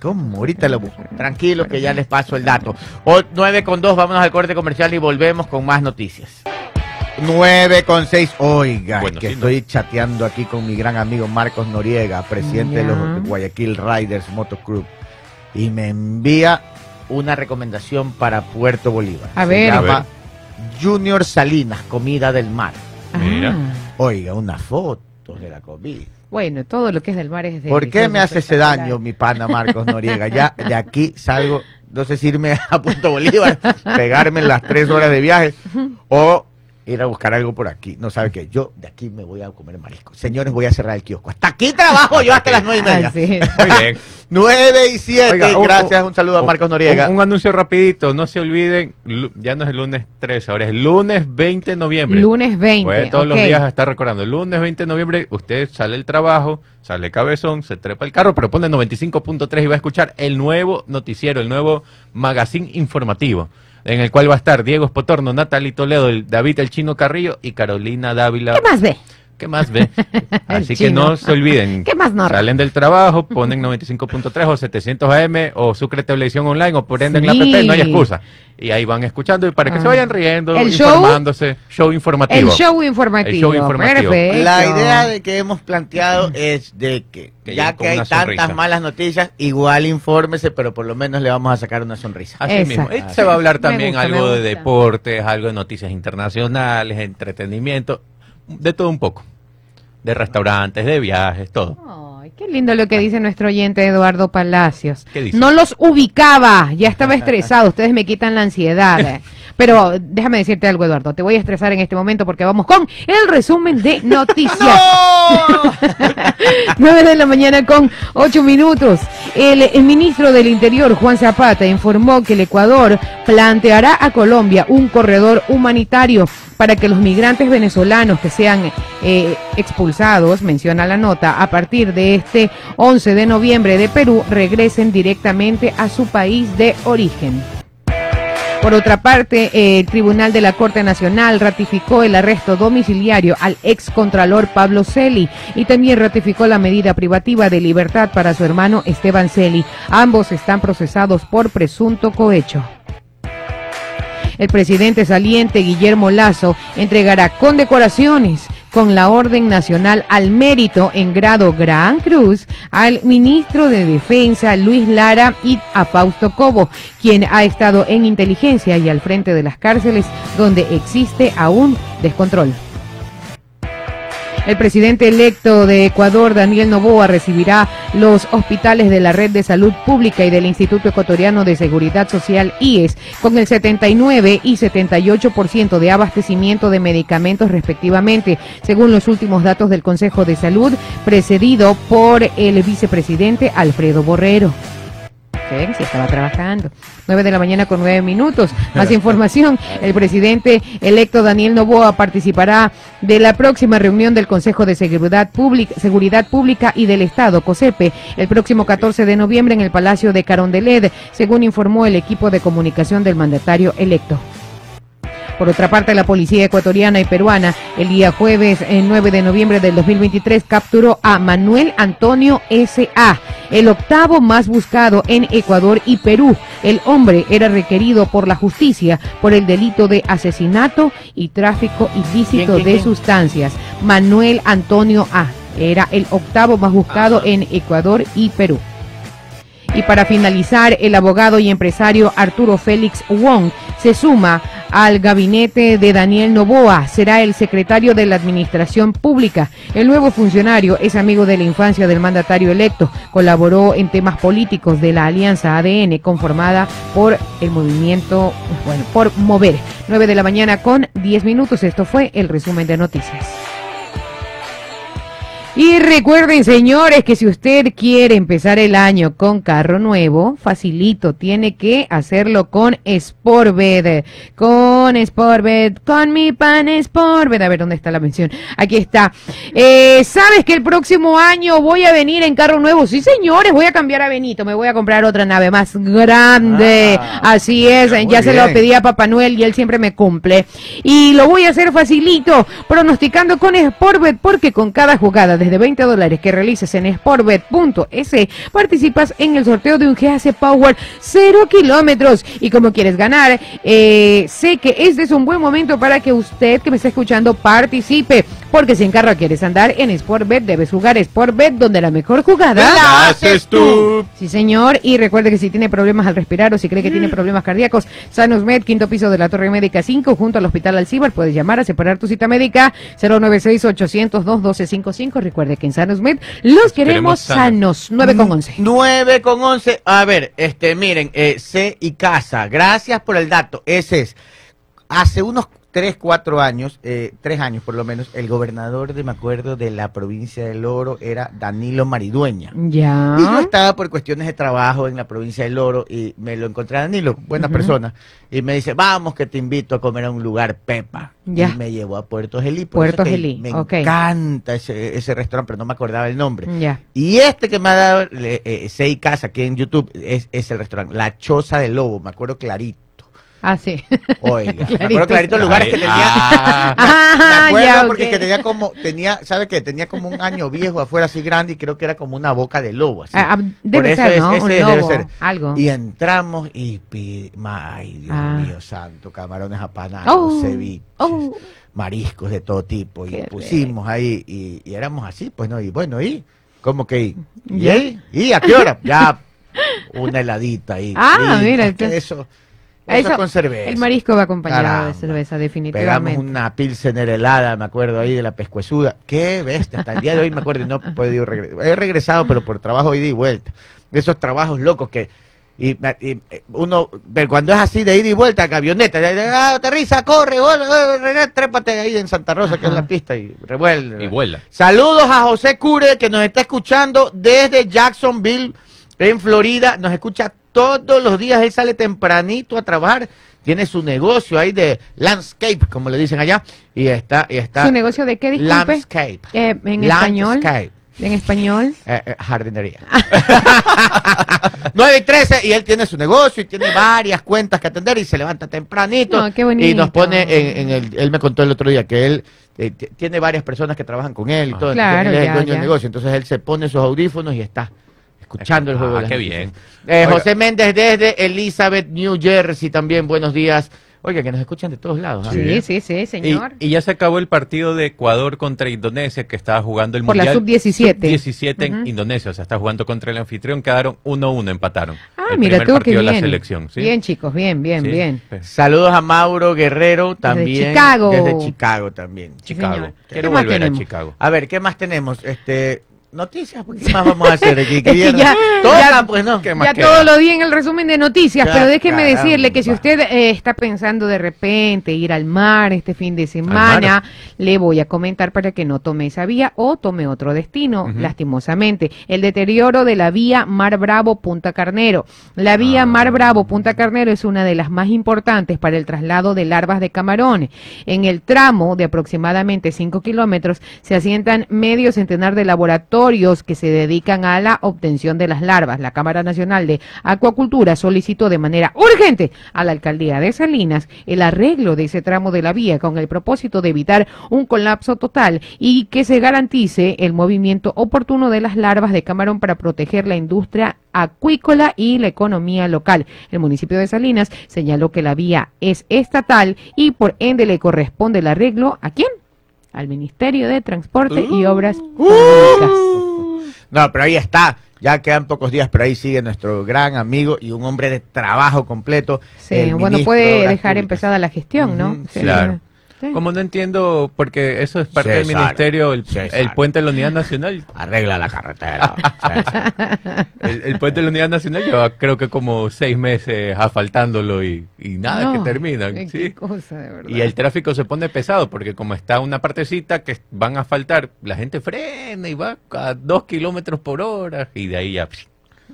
¿Cómo? Ahorita lo busco. Tranquilo que ya les paso el dato. 9:02, vámonos al corte comercial y volvemos con más noticias. 9:06, oiga, bueno, estoy chateando aquí con mi gran amigo Marcos Noriega, presidente de los Guayaquil Riders Motoclub, y me envía una recomendación para Puerto Bolívar. Se llama Junior Salinas, comida del mar. Mira. Oiga, unas fotos de la comida. Bueno, todo lo que es del mar es de... ¿Por qué me hace ese daño, mi pana Marcos Noriega? Ya de aquí salgo, no sé si irme a Puerto Bolívar, pegarme las 3 horas de viaje, o ir a buscar algo por aquí. No sabe qué, yo de aquí me voy a comer marisco. Señores, voy a cerrar el kiosco. Hasta aquí trabajo yo hasta las 9:30. Muy bien. 9:07. Oiga, gracias, un saludo a Marcos Noriega. Un anuncio rapidito, no se olviden, ya no es el lunes 3, ahora es el lunes 20 de noviembre. Lunes 20, pues, todos los días está recordando. El lunes 20 de noviembre, usted sale del trabajo, sale cabezón, se trepa el carro, pero pone 95.3 y va a escuchar el nuevo noticiero, el nuevo magazine informativo. en el cual va a estar Diego Espotorno, Natalie Toledo, David El Chino Carrillo y Carolina Dávila. ¿Qué más ve? ¿Qué más ve? Así que no se olviden. ¿Qué más no? Salen del trabajo, ponen 95.3 o 700 AM o Sucre Televisión Online o prenden la app, no hay excusa. Y ahí van escuchando y para que se vayan riendo, informándose. Show informativo. El show informativo. El show informativo. Perfecto. La idea de que hemos planteado es de que ya que hay tantas malas noticias, igual infórmese, pero por lo menos le vamos a sacar una sonrisa. Así mismo. Así se va a hablar también algo de deportes, algo de noticias internacionales, entretenimiento. De todo un poco, de restaurantes, de viajes, todo. Ay, qué lindo lo que dice nuestro oyente Eduardo Palacios. ¿Qué dice? No los ubicaba, ya estaba estresado, ustedes me quitan la ansiedad. Pero déjame decirte algo, Eduardo, te voy a estresar en este momento porque vamos con el resumen de noticias. 9:08 a.m. El ministro del Interior, Juan Zapata, informó que el Ecuador planteará a Colombia un corredor humanitario para que los migrantes venezolanos que sean expulsados, menciona la nota, a partir de este 11 de noviembre de Perú, regresen directamente a su país de origen. Por otra parte, el Tribunal de la Corte Nacional ratificó el arresto domiciliario al excontralor Pablo Celi y también ratificó la medida privativa de libertad para su hermano Esteban Celi. Ambos están procesados por presunto cohecho. El presidente saliente Guillermo Lazo entregará condecoraciones con la Orden Nacional al Mérito en grado Gran Cruz al ministro de Defensa Luis Lara y a Fausto Cobo, quien ha estado en inteligencia y al frente de las cárceles donde existe aún descontrol. El presidente electo de Ecuador, Daniel Noboa, recibirá los hospitales de la Red de Salud Pública y del Instituto Ecuatoriano de Seguridad Social, IES, con el 79 y 78% de abastecimiento de medicamentos respectivamente, según los últimos datos del Consejo de Salud, precedido por el vicepresidente Alfredo Borrero. Si estaba trabajando. 9:09 a.m. Más información. El presidente electo Daniel Noboa participará de la próxima reunión del Consejo de Seguridad Pública y del Estado, COSEPE, el próximo 14 de noviembre en el Palacio de Carondelet, según informó el equipo de comunicación del mandatario electo. Por otra parte, la policía ecuatoriana y peruana el día jueves 9 de noviembre del 2023 capturó a Manuel Antonio S.A., el octavo más buscado en Ecuador y Perú. El hombre era requerido por la justicia por el delito de asesinato y tráfico ilícito de sustancias. Manuel Antonio A. era el octavo más buscado en Ecuador y Perú. Y para finalizar, el abogado y empresario Arturo Félix Wong se suma al gabinete de Daniel Noboa. Será el secretario de la Administración Pública. El nuevo funcionario es amigo de la infancia del mandatario electo. Colaboró en temas políticos de la Alianza ADN, conformada por el movimiento, por Mover. 9:10 a.m. Esto fue el resumen de noticias. Y recuerden, señores, que si usted quiere empezar el año con carro nuevo, facilito, tiene que hacerlo con Sportbed. Con Sportbed, con mi pan Sportbed. A ver, ¿dónde está la mención? Aquí está. ¿Sabes que el próximo año voy a venir en carro nuevo? Sí, señores, voy a cambiar a Benito. Me voy a comprar otra nave más grande. Así es, ya se lo pedí a Papá Noel y él siempre me cumple. Y lo voy a hacer facilito, pronosticando con Sportbed, porque con cada jugada de $20 que realices en sportbet.es participas en el sorteo de un GAC Power 0 kilómetros. Y como quieres ganar, sé que este es un buen momento para que usted que me está escuchando participe, porque si en carro quieres andar, en Sportbet debes jugar Sportbet, donde la mejor jugada la haces tú. Sí, señor. Y recuerde que si tiene problemas al respirar o si cree que tiene problemas cardíacos, Sanusmed, quinto piso de la Torre Médica 5, junto al Hospital Alcibar. Puedes llamar a separar tu cita médica 096-800-21255. Recuerde que en Sanusmed los queremos sanos. 9:11. 9:11. A ver, miren, C y Casa. Gracias por el dato. Ese es. Hace unos 3, 4 años, 3 años por lo menos, el gobernador de, me acuerdo, de la provincia del Oro era Danilo Maridueña. Ya. Y yo estaba por cuestiones de trabajo en la provincia del Oro y me lo encontré a Danilo, buena persona, y me dice, vamos que te invito a comer a un lugar, Pepa. Ya. Y me llevó a Puerto Gelí. Puerto Gelí, me encanta ese restaurante, pero no me acordaba el nombre. Ya. Y que me ha dado Sei Casa, que en YouTube es el restaurante, La Choza del Lobo, me acuerdo clarito. Ah, sí. Oiga, me acuerdo clarito los lugares que tenía. Me acuerdo, porque okay. Tenía como un año viejo afuera así grande y creo que era como una boca de lobo. Así. Debe ser, ¿no? Y entramos y ay, Dios mío santo, camarones apanados, ceviches, mariscos de todo tipo. Y pusimos ahí y éramos así, pues no, y bueno, y como que, ¿y a qué hora? Ya una heladita ahí. Mira. Que eso... Eso con cerveza. El marisco va acompañado de cerveza, definitivamente. Pegamos una pilsener helada, me acuerdo ahí, de la pescuezuda. Qué bestia, hasta el día de hoy me acuerdo, no he podido regresar. He regresado, pero por trabajo ida y vuelta. De esos trabajos locos que... Y uno, pero cuando es así de ida y vuelta, camioneta, aterriza, corre, trépate ahí en Santa Rosa, que es la pista, y revuelve. Y vuela. Saludos a José Cure, que nos está escuchando desde Jacksonville, en Florida. Nos escucha todos los días, él sale tempranito a trabajar, tiene su negocio ahí de landscape, como le dicen allá, y está ¿su negocio de qué, disculpe? Landscape. En español. Jardinería. 9:13, y él tiene su negocio y tiene varias cuentas que atender y se levanta tempranito. No, qué bonito. Y nos pone él me contó el otro día que él tiene varias personas que trabajan con él y todo, claro, él es el dueño del negocio, entonces él se pone sus audífonos y está escuchando el juego. Qué bien. José Méndez desde Elizabeth, New Jersey, también buenos días. Oiga, que nos escuchan de todos lados. Sí, señor. Y ya se acabó el partido de Ecuador contra Indonesia, que estaba jugando el Mundial. Por la Sub-17. Sub-17 en Indonesia, o sea, está jugando contra el anfitrión, quedaron 1-1, empataron. Mira tú, qué bien. De la selección, ¿sí? Bien, chicos, bien. Sí. Saludos a Mauro Guerrero, también. Desde Chicago. Chicago. Quiero volver a Chicago. A ver, ¿qué más tenemos? Noticias, pues, ¿qué más vamos a hacer aquí? Todo lo di en el resumen de noticias, pero déjeme decirle que si usted está pensando de repente ir al mar este fin de semana, le voy a comentar para que no tome esa vía o tome otro destino, lastimosamente. El deterioro de la vía Mar Bravo-Punta Carnero. La vía Mar Bravo-Punta Carnero es una de las más importantes para el traslado de larvas de camarones. En el tramo de aproximadamente 5 kilómetros se asientan medio centenar de laboratorios que se dedican a la obtención de las larvas. La Cámara Nacional de Acuacultura solicitó de manera urgente a la Alcaldía de Salinas el arreglo de ese tramo de la vía con el propósito de evitar un colapso total y que se garantice el movimiento oportuno de las larvas de camarón para proteger la industria acuícola y la economía local. El municipio de Salinas señaló que la vía es estatal y por ende le corresponde el arreglo ¿a quién? Al Ministerio de Transporte y Obras Públicas. No, pero ahí está. Ya quedan pocos días, pero ahí sigue nuestro gran amigo y un hombre de trabajo completo. Sí, bueno, puede dejar empezada la gestión, ¿no? Sí, claro. Sí. Como no entiendo, porque eso es parte del Ministerio, el puente de la Unidad Nacional. Arregla la carretera. El puente de la Unidad Nacional lleva creo que como 6 meses asfaltándolo y nada que terminan. Qué cosa, de verdad. Y el tráfico se pone pesado, porque como está una partecita que van a asfaltar, la gente frena y va a 2 kilómetros por hora y de ahí ya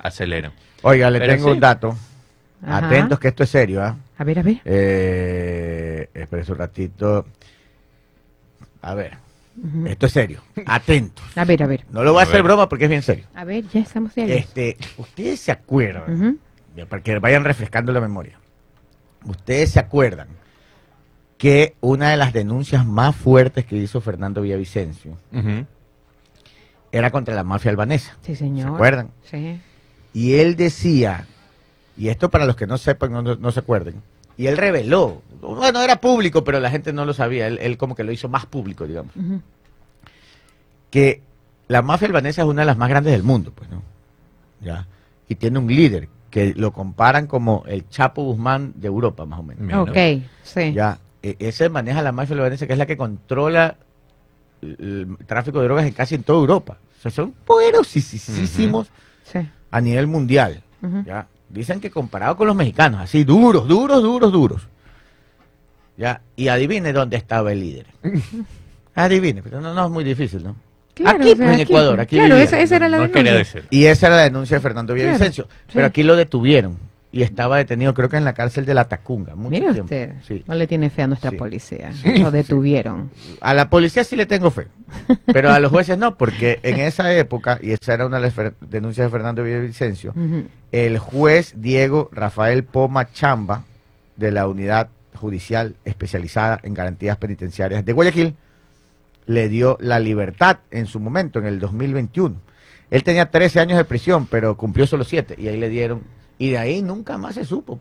aceleran. Oiga, le tengo un dato. Ajá. Atentos que esto es serio, ¿ah? A ver. Espérense un ratito. A ver. Esto es serio. Atentos. A ver. No lo voy a hacer broma porque es bien serio. A ver, ya estamos serios. Ustedes se acuerdan, para que vayan refrescando la memoria. Ustedes se acuerdan que una de las denuncias más fuertes que hizo Fernando Villavicencio era contra la mafia albanesa. Sí, señor. ¿Se acuerdan? Sí. Y él decía... Y esto para los que no sepan, no se acuerden. Y él reveló, bueno, era público, pero la gente no lo sabía, él como que lo hizo más público, digamos. Que la mafia albanesa es una de las más grandes del mundo, pues, ¿no? ¿Ya? Y tiene un líder que lo comparan como el Chapo Guzmán de Europa, más o menos. Ok, sí. Ya, ese maneja la mafia albanesa, que es la que controla el tráfico de drogas en toda Europa. O sea, son poderosísimos a nivel mundial, ¿ya? Dicen que comparado con los mexicanos, así duros. Ya, y adivine dónde estaba el líder. Adivine, pero no es muy difícil, ¿no? Claro, aquí, en Ecuador, aquí. Claro, esa era la denuncia. Y esa era la denuncia de Fernando Villavicencio. Claro, pero aquí lo detuvieron y estaba detenido, creo que en la cárcel de La Tacunga. Mire usted, no le tiene fe a nuestra policía. Lo detuvieron. A la policía sí le tengo fe, pero a los jueces no, porque en esa época, y esa era una de las denuncias de Fernando Villavicencio, el juez Diego Rafael Poma Chamba de la Unidad Judicial Especializada en Garantías Penitenciarias de Guayaquil le dio la libertad en su momento, en el 2021. Él tenía 13 años de prisión, pero cumplió solo 7 y ahí le dieron, y de ahí nunca más se supo.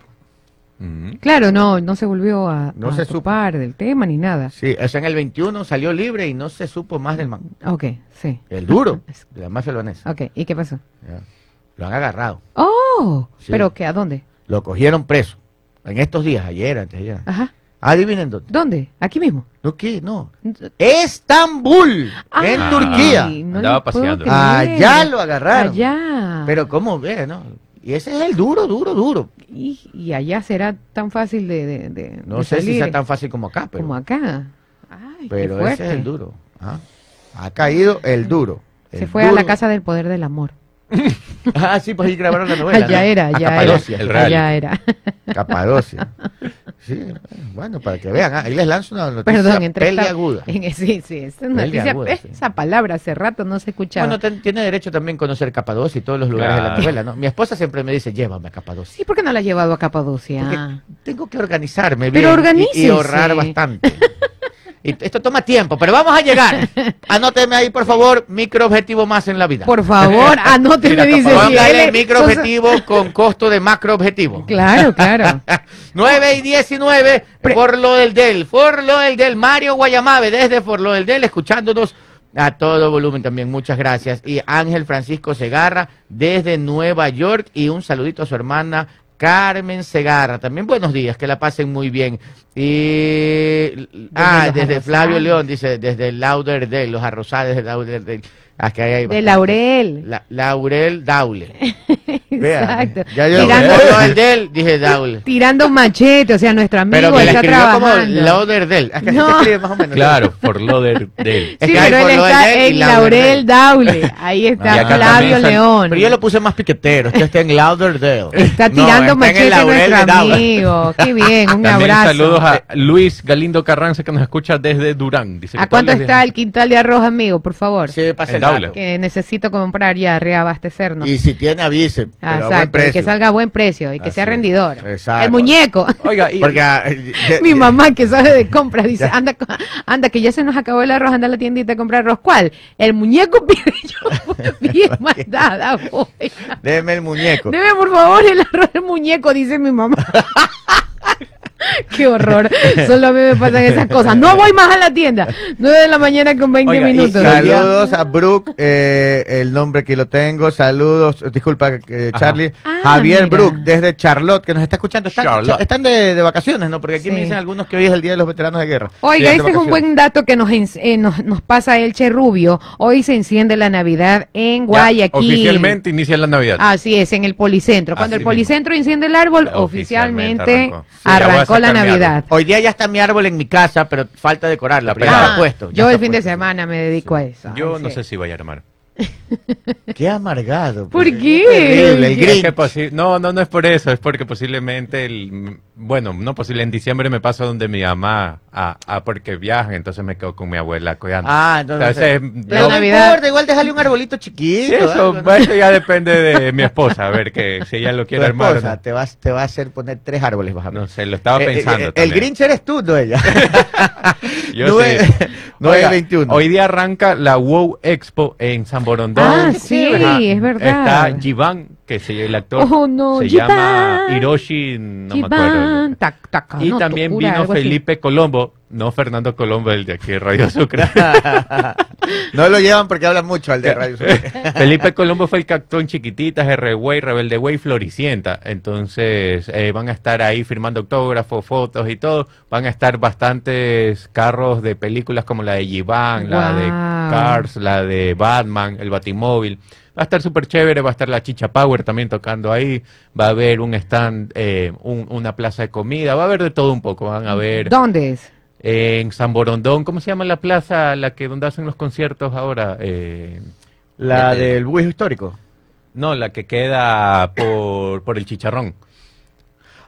Claro, no se volvió a topar del tema ni nada. Sí, o sea, en el 21 salió libre y no se supo más del man. Ok, sí. El duro, la mafia albanesa. Ok, ¿y qué pasó? Ya. Lo han agarrado. ¡Oh! Sí. ¿Pero qué? ¿A dónde? Lo cogieron preso. En estos días, ayer, antes de ayer. Ajá. Adivinen dónde. ¿Dónde? ¿Aquí mismo? No, ¿qué? No. Estambul, en Turquía. No andaba paseando. Allá lo agarraron. Allá. Pero ¿cómo ve, no? Y ese es el duro, duro, duro. Y allá será tan fácil de no sé salir. Si sea tan fácil como acá, pero... Como acá. Ay, pero qué ese es el duro. ¿Ah? Ha caído el duro. El Se fue duro. A la casa del poder del amor. Ah, sí, pues ahí grabaron la novela. Allá, ¿no? Era, allá Capadocia, era. Allá era. Capadocia. Sí, bueno, para que vean. Ahí les lanzo una noticia peliaguda. Sí, sí, es una noticia aguda, esa palabra hace rato no se escuchaba. Bueno, tiene derecho también conocer Capadocia y todos los lugares de la novela, ¿no? Mi esposa siempre me dice, llévame a Capadocia. ¿Y por qué no la has llevado a Capadocia? Porque tengo que organizarme bien y ahorrar bastante. Y esto toma tiempo, pero vamos a llegar. Anóteme ahí, por favor, microobjetivo más en la vida. Por favor, anóteme, dice. Póngale microobjetivo con costo de macroobjetivo. Claro, claro. 9:19, Forlo del Del, Mario Guayamabe, desde Forlo del Del, escuchándonos a todo volumen también. Muchas gracias. Y Ángel Francisco Segarra, desde Nueva York, y un saludito a su hermana Carmen Segarra, también buenos días, que la pasen muy bien. Y desde Flavio León, dice, desde Lauderdale, los arrozales de Lauderdale. Acá hay de Laurel. Laurel Daule. Exacto. Ya yo Lauderdale, dije Daule. Tirando machete, o sea, nuestro amigo pero está trabajando. Pero como Lauderdale. Es que así se escribe más o menos. Claro, por Lauderdale. Sí, pero él está en Laurel Daule. Ahí está Flavio León. Pero yo lo puse más piquetero, que está en Lauderdale. Está tirando machete nuestro amigo. Qué bien, un abrazo. Saludos a Luis Galindo Carranza, que nos escucha desde Durán. Dice, ¿a cuánto está el quintal de arroz, amigo? Por favor. Sí, pasa el que necesito comprar ya, reabastecernos. Y si tiene, avise. Pero a buen precio. Que salga a buen precio y que sea rendidor. Exacto. El muñeco. Oiga, porque, mi mamá que sabe de compras dice, anda que ya se nos acabó el arroz, anda a la tiendita a comprar arroz. ¿Cuál? El muñeco, pide yo. Bien mandada, voy. Deme el muñeco. Deme, por favor, el arroz del muñeco, dice mi mamá. Qué horror, solo a mí me pasan esas cosas. No voy más a la tienda. 9:20. Oiga, minutos. Saludos a Brooke, el nombre que lo tengo. Saludos, disculpa, Charlie. Javier mira. Brooke, desde Charlotte, que nos está escuchando. Están de vacaciones, ¿no? Porque aquí me dicen algunos que hoy es el Día de los Veteranos de Guerra. Oiga, este es un buen dato que nos pasa Elche Rubio. Hoy se enciende la Navidad en Guayaquil. Ya, oficialmente inicia la Navidad. Así es, en el Policentro. Cuando el Policentro enciende el árbol, oficialmente arrancó la Navidad. Hoy día ya está mi árbol en mi casa, pero falta decorarla, pero ya está puesto. Yo el fin de semana me dedico a eso. Yo no sé si voy a armar. Qué amargado. ¿Por qué? No es por eso, es porque posiblemente en diciembre me paso donde mi mamá porque viaja, entonces me quedo con mi abuela cuidando. Entonces la Navidad igual déjale un arbolito chiquito. Eso ya depende de mi esposa, a ver que si ella lo quiere armar. Te va a hacer poner 3 árboles, bajando. No sé, lo estaba pensando. El Grinch eres tú, no ella. Yo sí. 9:21. Hoy día arranca la WOW Expo en San Borondón. Sí, es verdad. Está Giván, que el actor se llama Hiroshi, me acuerdo. Y también vino Felipe Colombo, no Fernando Colombo, el de aquí de Radio Sucre. No lo llevan porque hablan mucho al de Radio Sucre. Felipe Colombo fue el capitán Chiquititas, R-Way, Rebelde Way, Floricienta. Entonces van a estar ahí firmando autógrafos, fotos y todo. Van a estar bastantes carros de películas como la de Giván, la de Cars, la de Batman, el Batimóvil. Va a estar súper chévere, va a estar la Chicha Power también tocando ahí, va a haber un stand, una plaza de comida, va a haber de todo un poco, van a ver. ¿Dónde es? En San Borondón, ¿cómo se llama la plaza donde hacen los conciertos ahora? ¿La del Buijo Histórico? No, la que queda por el Chicharrón.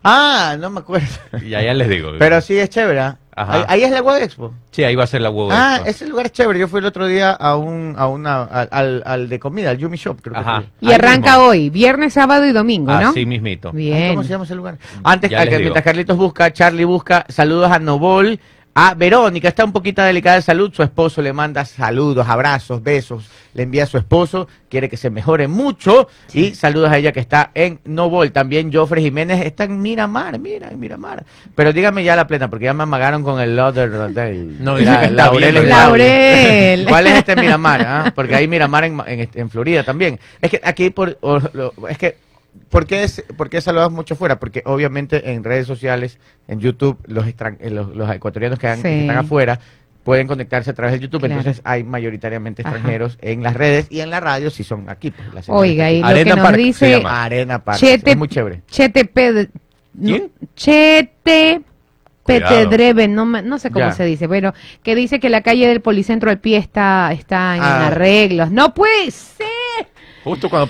No me acuerdo. Y allá les digo. Pero sí es chévere, Ajá. Ahí es la Huevo Expo. Sí, ahí va a ser la Huevo Expo. Ah, ese lugar es chévere. Yo fui el otro día al de comida, al Yumi Shop, creo. Ajá. Que fui. Y arranca mismo. Hoy, viernes, sábado y domingo, ¿no? Así mismito. Bien. ¿Cómo se llama ese lugar? Antes, mientras Carlitos busca, Charlie busca, saludos a Nobol. Ah, Verónica está un poquito delicada de salud, su esposo le manda saludos, abrazos, besos, le envía a su esposo, quiere que se mejore mucho, sí. Y saludos a ella que está en Nobol. También Jofre Jiménez está en Miramar, Miramar. Pero dígame ya la plena, porque ya me amagaron con el Lodder Rodel. No, Laurel. ¿Cuál es este Miramar? ¿Ah? Porque hay Miramar en Florida también. Es que aquí, ¿Por qué saludas mucho fuera? Porque obviamente en redes sociales, en YouTube, los ecuatorianos que están afuera pueden conectarse a través de YouTube. Claro. Entonces hay mayoritariamente extranjeros en las redes y en la radio si son aquí. Pues, oiga, y Arena lo que Park, nos dice... Se llama Arena Park, es muy chévere. Petedreven, no sé cómo se dice, pero que dice que la calle del Policentro al pie está en arreglos. ¡No puede ser! Justo cuando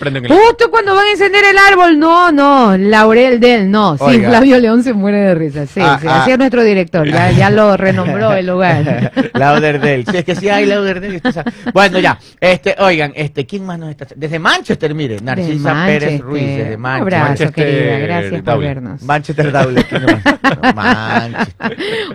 van a encender el árbol, no, Laurel Del, no. Oiga. Sí, Flavio León se muere de risa, sí, así es nuestro director, ya lo renombró el lugar. Laurel Del, si es que sí hay Laurel Del. Bueno, ya, oigan, ¿quién más nos está? Desde Manchester, mire, Narcisa Pérez Ruiz, desde Manchester. Un abrazo, querida, gracias por vernos. Manchester Dowley.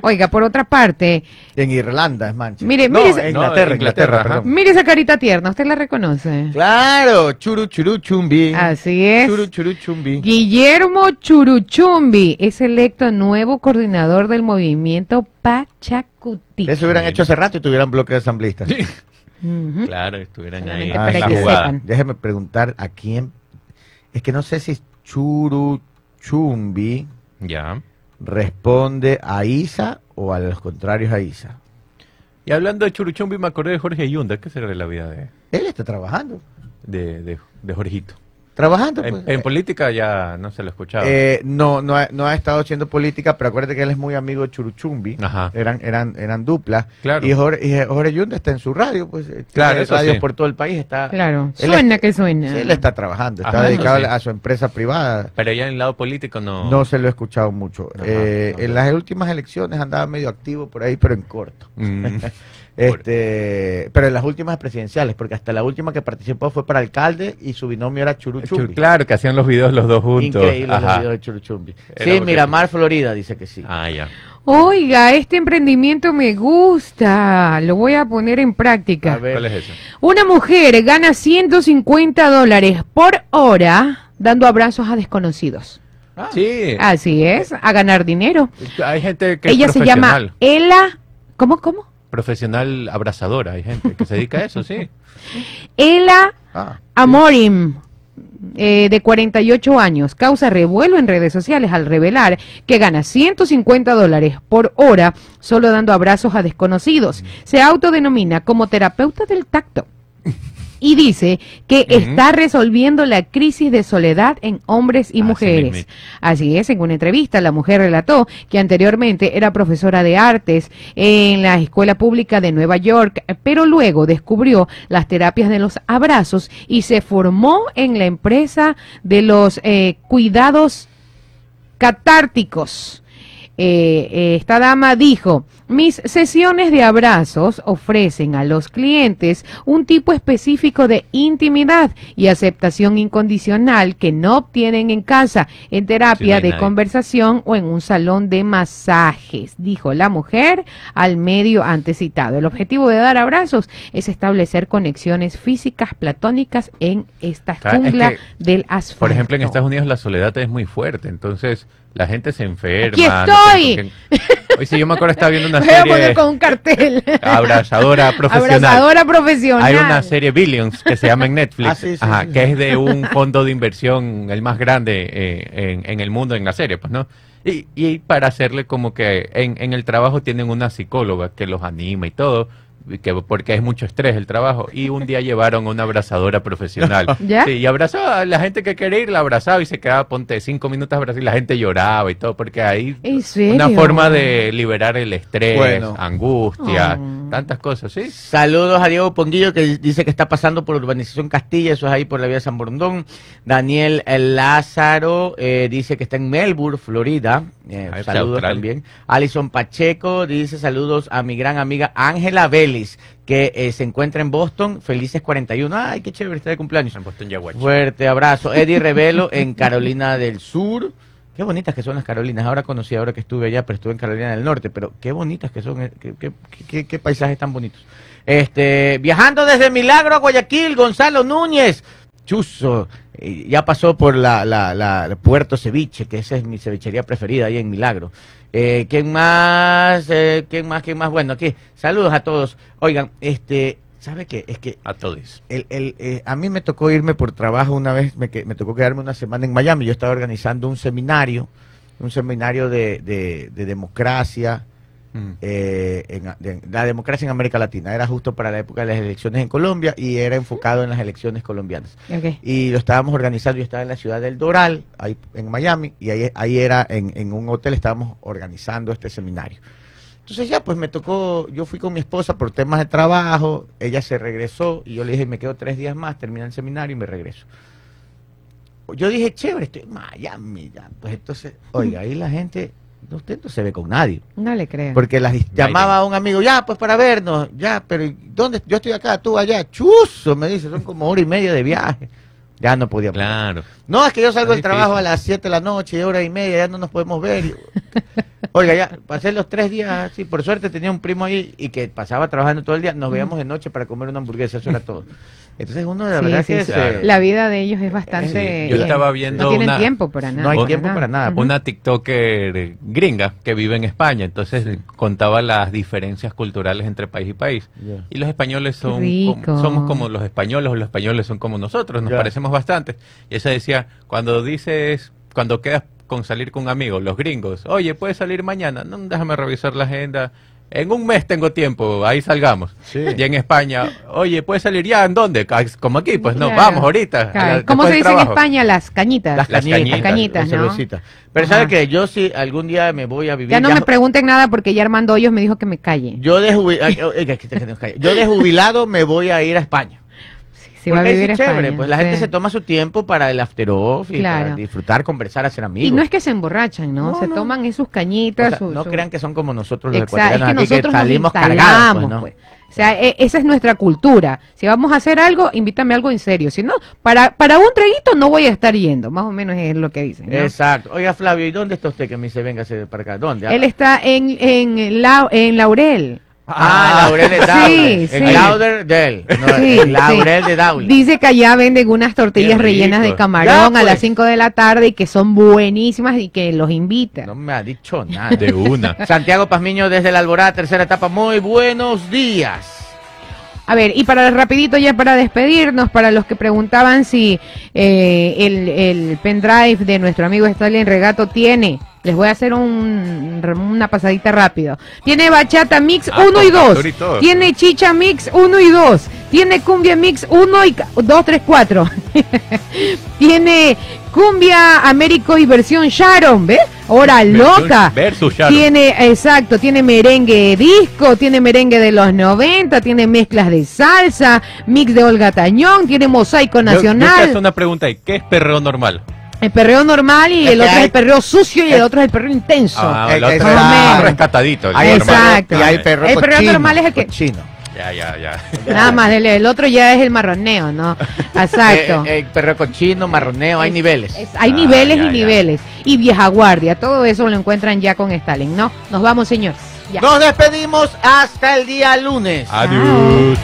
Oiga, por otra parte. En Irlanda es Manchester. Mire, Inglaterra. Mire esa carita tierna, ¿usted la reconoce? Claro. Churuchurumbi. Así es. Churuchurumbi. Guillermo Churuchumbi es electo nuevo coordinador del movimiento Pachacuti. Eso hubieran hecho hace rato y tuvieran bloque de asambleístas. Sí. Uh-huh. Claro, estuvieran ahí. Para que sepan. Déjeme preguntar a quién. Es que no sé si Churuchumbi responde a Isa o a los contrarios a Isa. Y hablando de Churuchumbi, me acordé de Jorge Yunda. ¿Qué será de la vida de él? Él está trabajando. De Jorgito. Trabajando pues. En política ya no se lo escuchaba. No ha estado haciendo política, pero acuérdate que él es muy amigo de Churuchumbi. Ajá. Eran duplas. Claro. Y Jorge Yunda está en su radio, pues. Claro, eso radio sí. Por todo el país está. Claro. Suena. Sí, él está trabajando, está dedicado a su empresa privada. Pero ya en el lado político no. No se lo he escuchado mucho. Ajá, en las últimas elecciones andaba medio activo por ahí, pero en corto. Mm. Pero en las últimas presidenciales, porque hasta la última que participó fue para alcalde y su binomio era Churuchumbi. Claro, que hacían los videos los dos juntos. Increíble los videos de Churuchumbi. Sí, Miramar, Florida, dice que sí. Ah, ya. Oiga, este emprendimiento me gusta, lo voy a poner en práctica. A ver. ¿Cuál es eso? Una mujer gana $150 por hora dando abrazos a desconocidos. Ah, sí. Así es, a ganar dinero. Hay gente que ella es profesional. Se llama Ela, ¿cómo? Profesional abrazadora, hay gente que se dedica a eso, sí. Ela Amorim, de 48 años, causa revuelo en redes sociales al revelar que gana $150 por hora solo dando abrazos a desconocidos. Se autodenomina como terapeuta del tacto y dice que está resolviendo la crisis de soledad en hombres y mujeres. Así es, en una entrevista la mujer relató que anteriormente era profesora de artes en la escuela pública de Nueva York, pero luego descubrió las terapias de los abrazos y se formó en la empresa de los cuidados catárticos. Esta dama dijo: mis sesiones de abrazos ofrecen a los clientes un tipo específico de intimidad y aceptación incondicional que no obtienen en casa, en terapia de conversación o en un salón de masajes, dijo la mujer al medio antes citado. El objetivo de dar abrazos es establecer conexiones físicas platónicas en esta jungla del asfalto. Por ejemplo, en Estados Unidos la soledad es muy fuerte, entonces... La gente se enferma. ¡Aquí estoy! No sé por qué. Hoy sí, yo me acuerdo, estaba viendo una serie... Voy a poner con un cartel. Abrazadora profesional. Hay una serie Billions que se llama en Netflix, sí. Que es de un fondo de inversión, el más grande en el mundo, en la serie, pues, ¿no? Y para hacerle como que en el trabajo tienen una psicóloga que los anima y todo... porque es mucho estrés el trabajo, y un día llevaron a una abrazadora profesional. ¿Ya? Sí, y abrazaba a la gente que quería ir, la abrazaba y se quedaba, ponte, 5 minutos abrazada y la gente lloraba y todo, porque hay una forma de liberar el estrés, angustia, Tantas cosas, ¿sí? Saludos a Diego Ponguillo, que dice que está pasando por Urbanización Castilla, eso es ahí por la vía San Borondón. Daniel Lázaro dice que está en Melbourne, Florida. Saludos también. Alison Pacheco dice saludos a mi gran amiga Ángela Vélez, que se encuentra en Boston. Felices 41. Ay, qué chévere, está de cumpleaños. En Boston, Yaguachi. Fuerte abrazo. Eddie Revelo en Carolina del Sur. Qué bonitas que son las Carolinas. Ahora conocí, ahora que estuve allá, pero estuve en Carolina del Norte. Pero qué bonitas que son. Qué paisajes tan bonitos. Viajando desde Milagro a Guayaquil, Gonzalo Núñez. Chuzo. Ya pasó por la Puerto Ceviche, que esa es mi cevichería preferida ahí en Milagro. ¿Quién más? ¿Quién más? Bueno, aquí. Saludos a todos. Oigan, ¿sabe qué? Es que a todos. A mí me tocó irme por trabajo una vez, me tocó quedarme una semana en Miami. Yo estaba organizando un seminario de democracia, la democracia en América Latina. Era justo para la época de las elecciones en Colombia y era enfocado en las elecciones colombianas. Okay. Y lo estábamos organizando, yo estaba en la ciudad del Doral, ahí en Miami, y ahí era en un hotel, estábamos organizando este seminario. Entonces ya, pues me tocó, yo fui con mi esposa por temas de trabajo, ella se regresó y yo le dije, me quedo 3 días más, termina el seminario y me regreso. Yo dije, chévere, estoy en Miami, ya. Pues entonces, oiga, ahí la gente, usted no se ve con nadie. No le creo. Porque llamaba a un amigo, ya, pues para vernos, ya, pero ¿dónde? Yo estoy acá, tú allá, chuzo, me dice, son como hora y media de viaje. Ya no podía. Claro. No, es que yo salgo del trabajo a las 7 de la noche, hora y media, ya no nos podemos ver. Oiga, ya pasé los 3 días así. Por suerte tenía un primo ahí y que pasaba trabajando todo el día. Nos veíamos de noche para comer una hamburguesa, eso era todo. Entonces uno, la verdad que claro. La vida de ellos es bastante... Yo estaba viendo... No tienen tiempo para nada. No hay tiempo para nada. Una TikToker gringa que vive en España, entonces contaba las diferencias culturales entre país y país. Yeah. Y los españoles somos como los españoles, o los españoles son como nosotros, nos parecemos bastante. Y ella decía, cuando quedas con salir con amigos, los gringos, oye, ¿puedes salir mañana? No, déjame revisar la agenda. En un mes tengo tiempo, ahí salgamos. Sí. Y en España, oye, ¿puedes salir ya? ¿En dónde? Como aquí, pues no, vamos ahorita. Claro. ¿Cómo se dice en España? Las cañitas. Las cañitas, ¿no? Pero ¿sabe qué? Yo si algún día me voy a vivir... Ya no me pregunten nada porque ya Armando Hoyos me dijo que me calle. Yo de jubilado me voy a ir a España. Sí, va a vivir es chévere, España, pues la gente se toma su tiempo para el after off y para disfrutar, conversar, hacer amigos. Y no es que se emborrachan, ¿no? Toman sus cañitas. O sea, no crean que son como nosotros los ecuatorianos, es que nosotros que salimos cargados. Pues, ¿no? O sea, esa es nuestra cultura. Si vamos a hacer algo, invítame algo en serio. Si no, para un traguito no voy a estar yendo. Más o menos es lo que dicen, ¿no? Exacto. Oiga, Flavio, ¿y dónde está usted que me dice véngase para acá? ¿Dónde? Él está en Laurel. Laurel de Daule. Sí, Laurel de Daule. Dice que allá venden unas tortillas rellenas de camarón a las 5 de la tarde y que son buenísimas y que los invitan. No me ha dicho nada. De una. Santiago Pazmiño desde la Alborada, tercera etapa. Muy buenos días. A ver, y para rapidito ya para despedirnos, para los que preguntaban si el pendrive de nuestro amigo Stalin Regato tiene... Les voy a hacer una pasadita rápido. Tiene Bachata Mix 1 y 2. Tiene Chicha Mix 1 y 2. Tiene Cumbia Mix 1 y 2, 3, 4. Tiene Cumbia Américo y versión Sharon, ¿ves? Hora loca. Versus Sharon. Tiene merengue disco, tiene merengue de los 90, tiene mezclas de salsa, mix de Olga Tañón, tiene Mosaico Nacional. Yo te hago una pregunta ahí, ¿qué es perreo normal? El perreo normal y el otro es el perreo sucio y el otro es el perreo intenso. El otro es rescatadito. Exacto. El perreo normal es el que... Ya. Nada más, el otro ya es el marroneo, ¿no? Exacto. El perreo cochino, marroneo, hay niveles. Hay niveles y niveles. Y vieja guardia, todo eso lo encuentran ya con Stalin, ¿no? Nos vamos, señores. Nos despedimos hasta el día lunes. Adiós.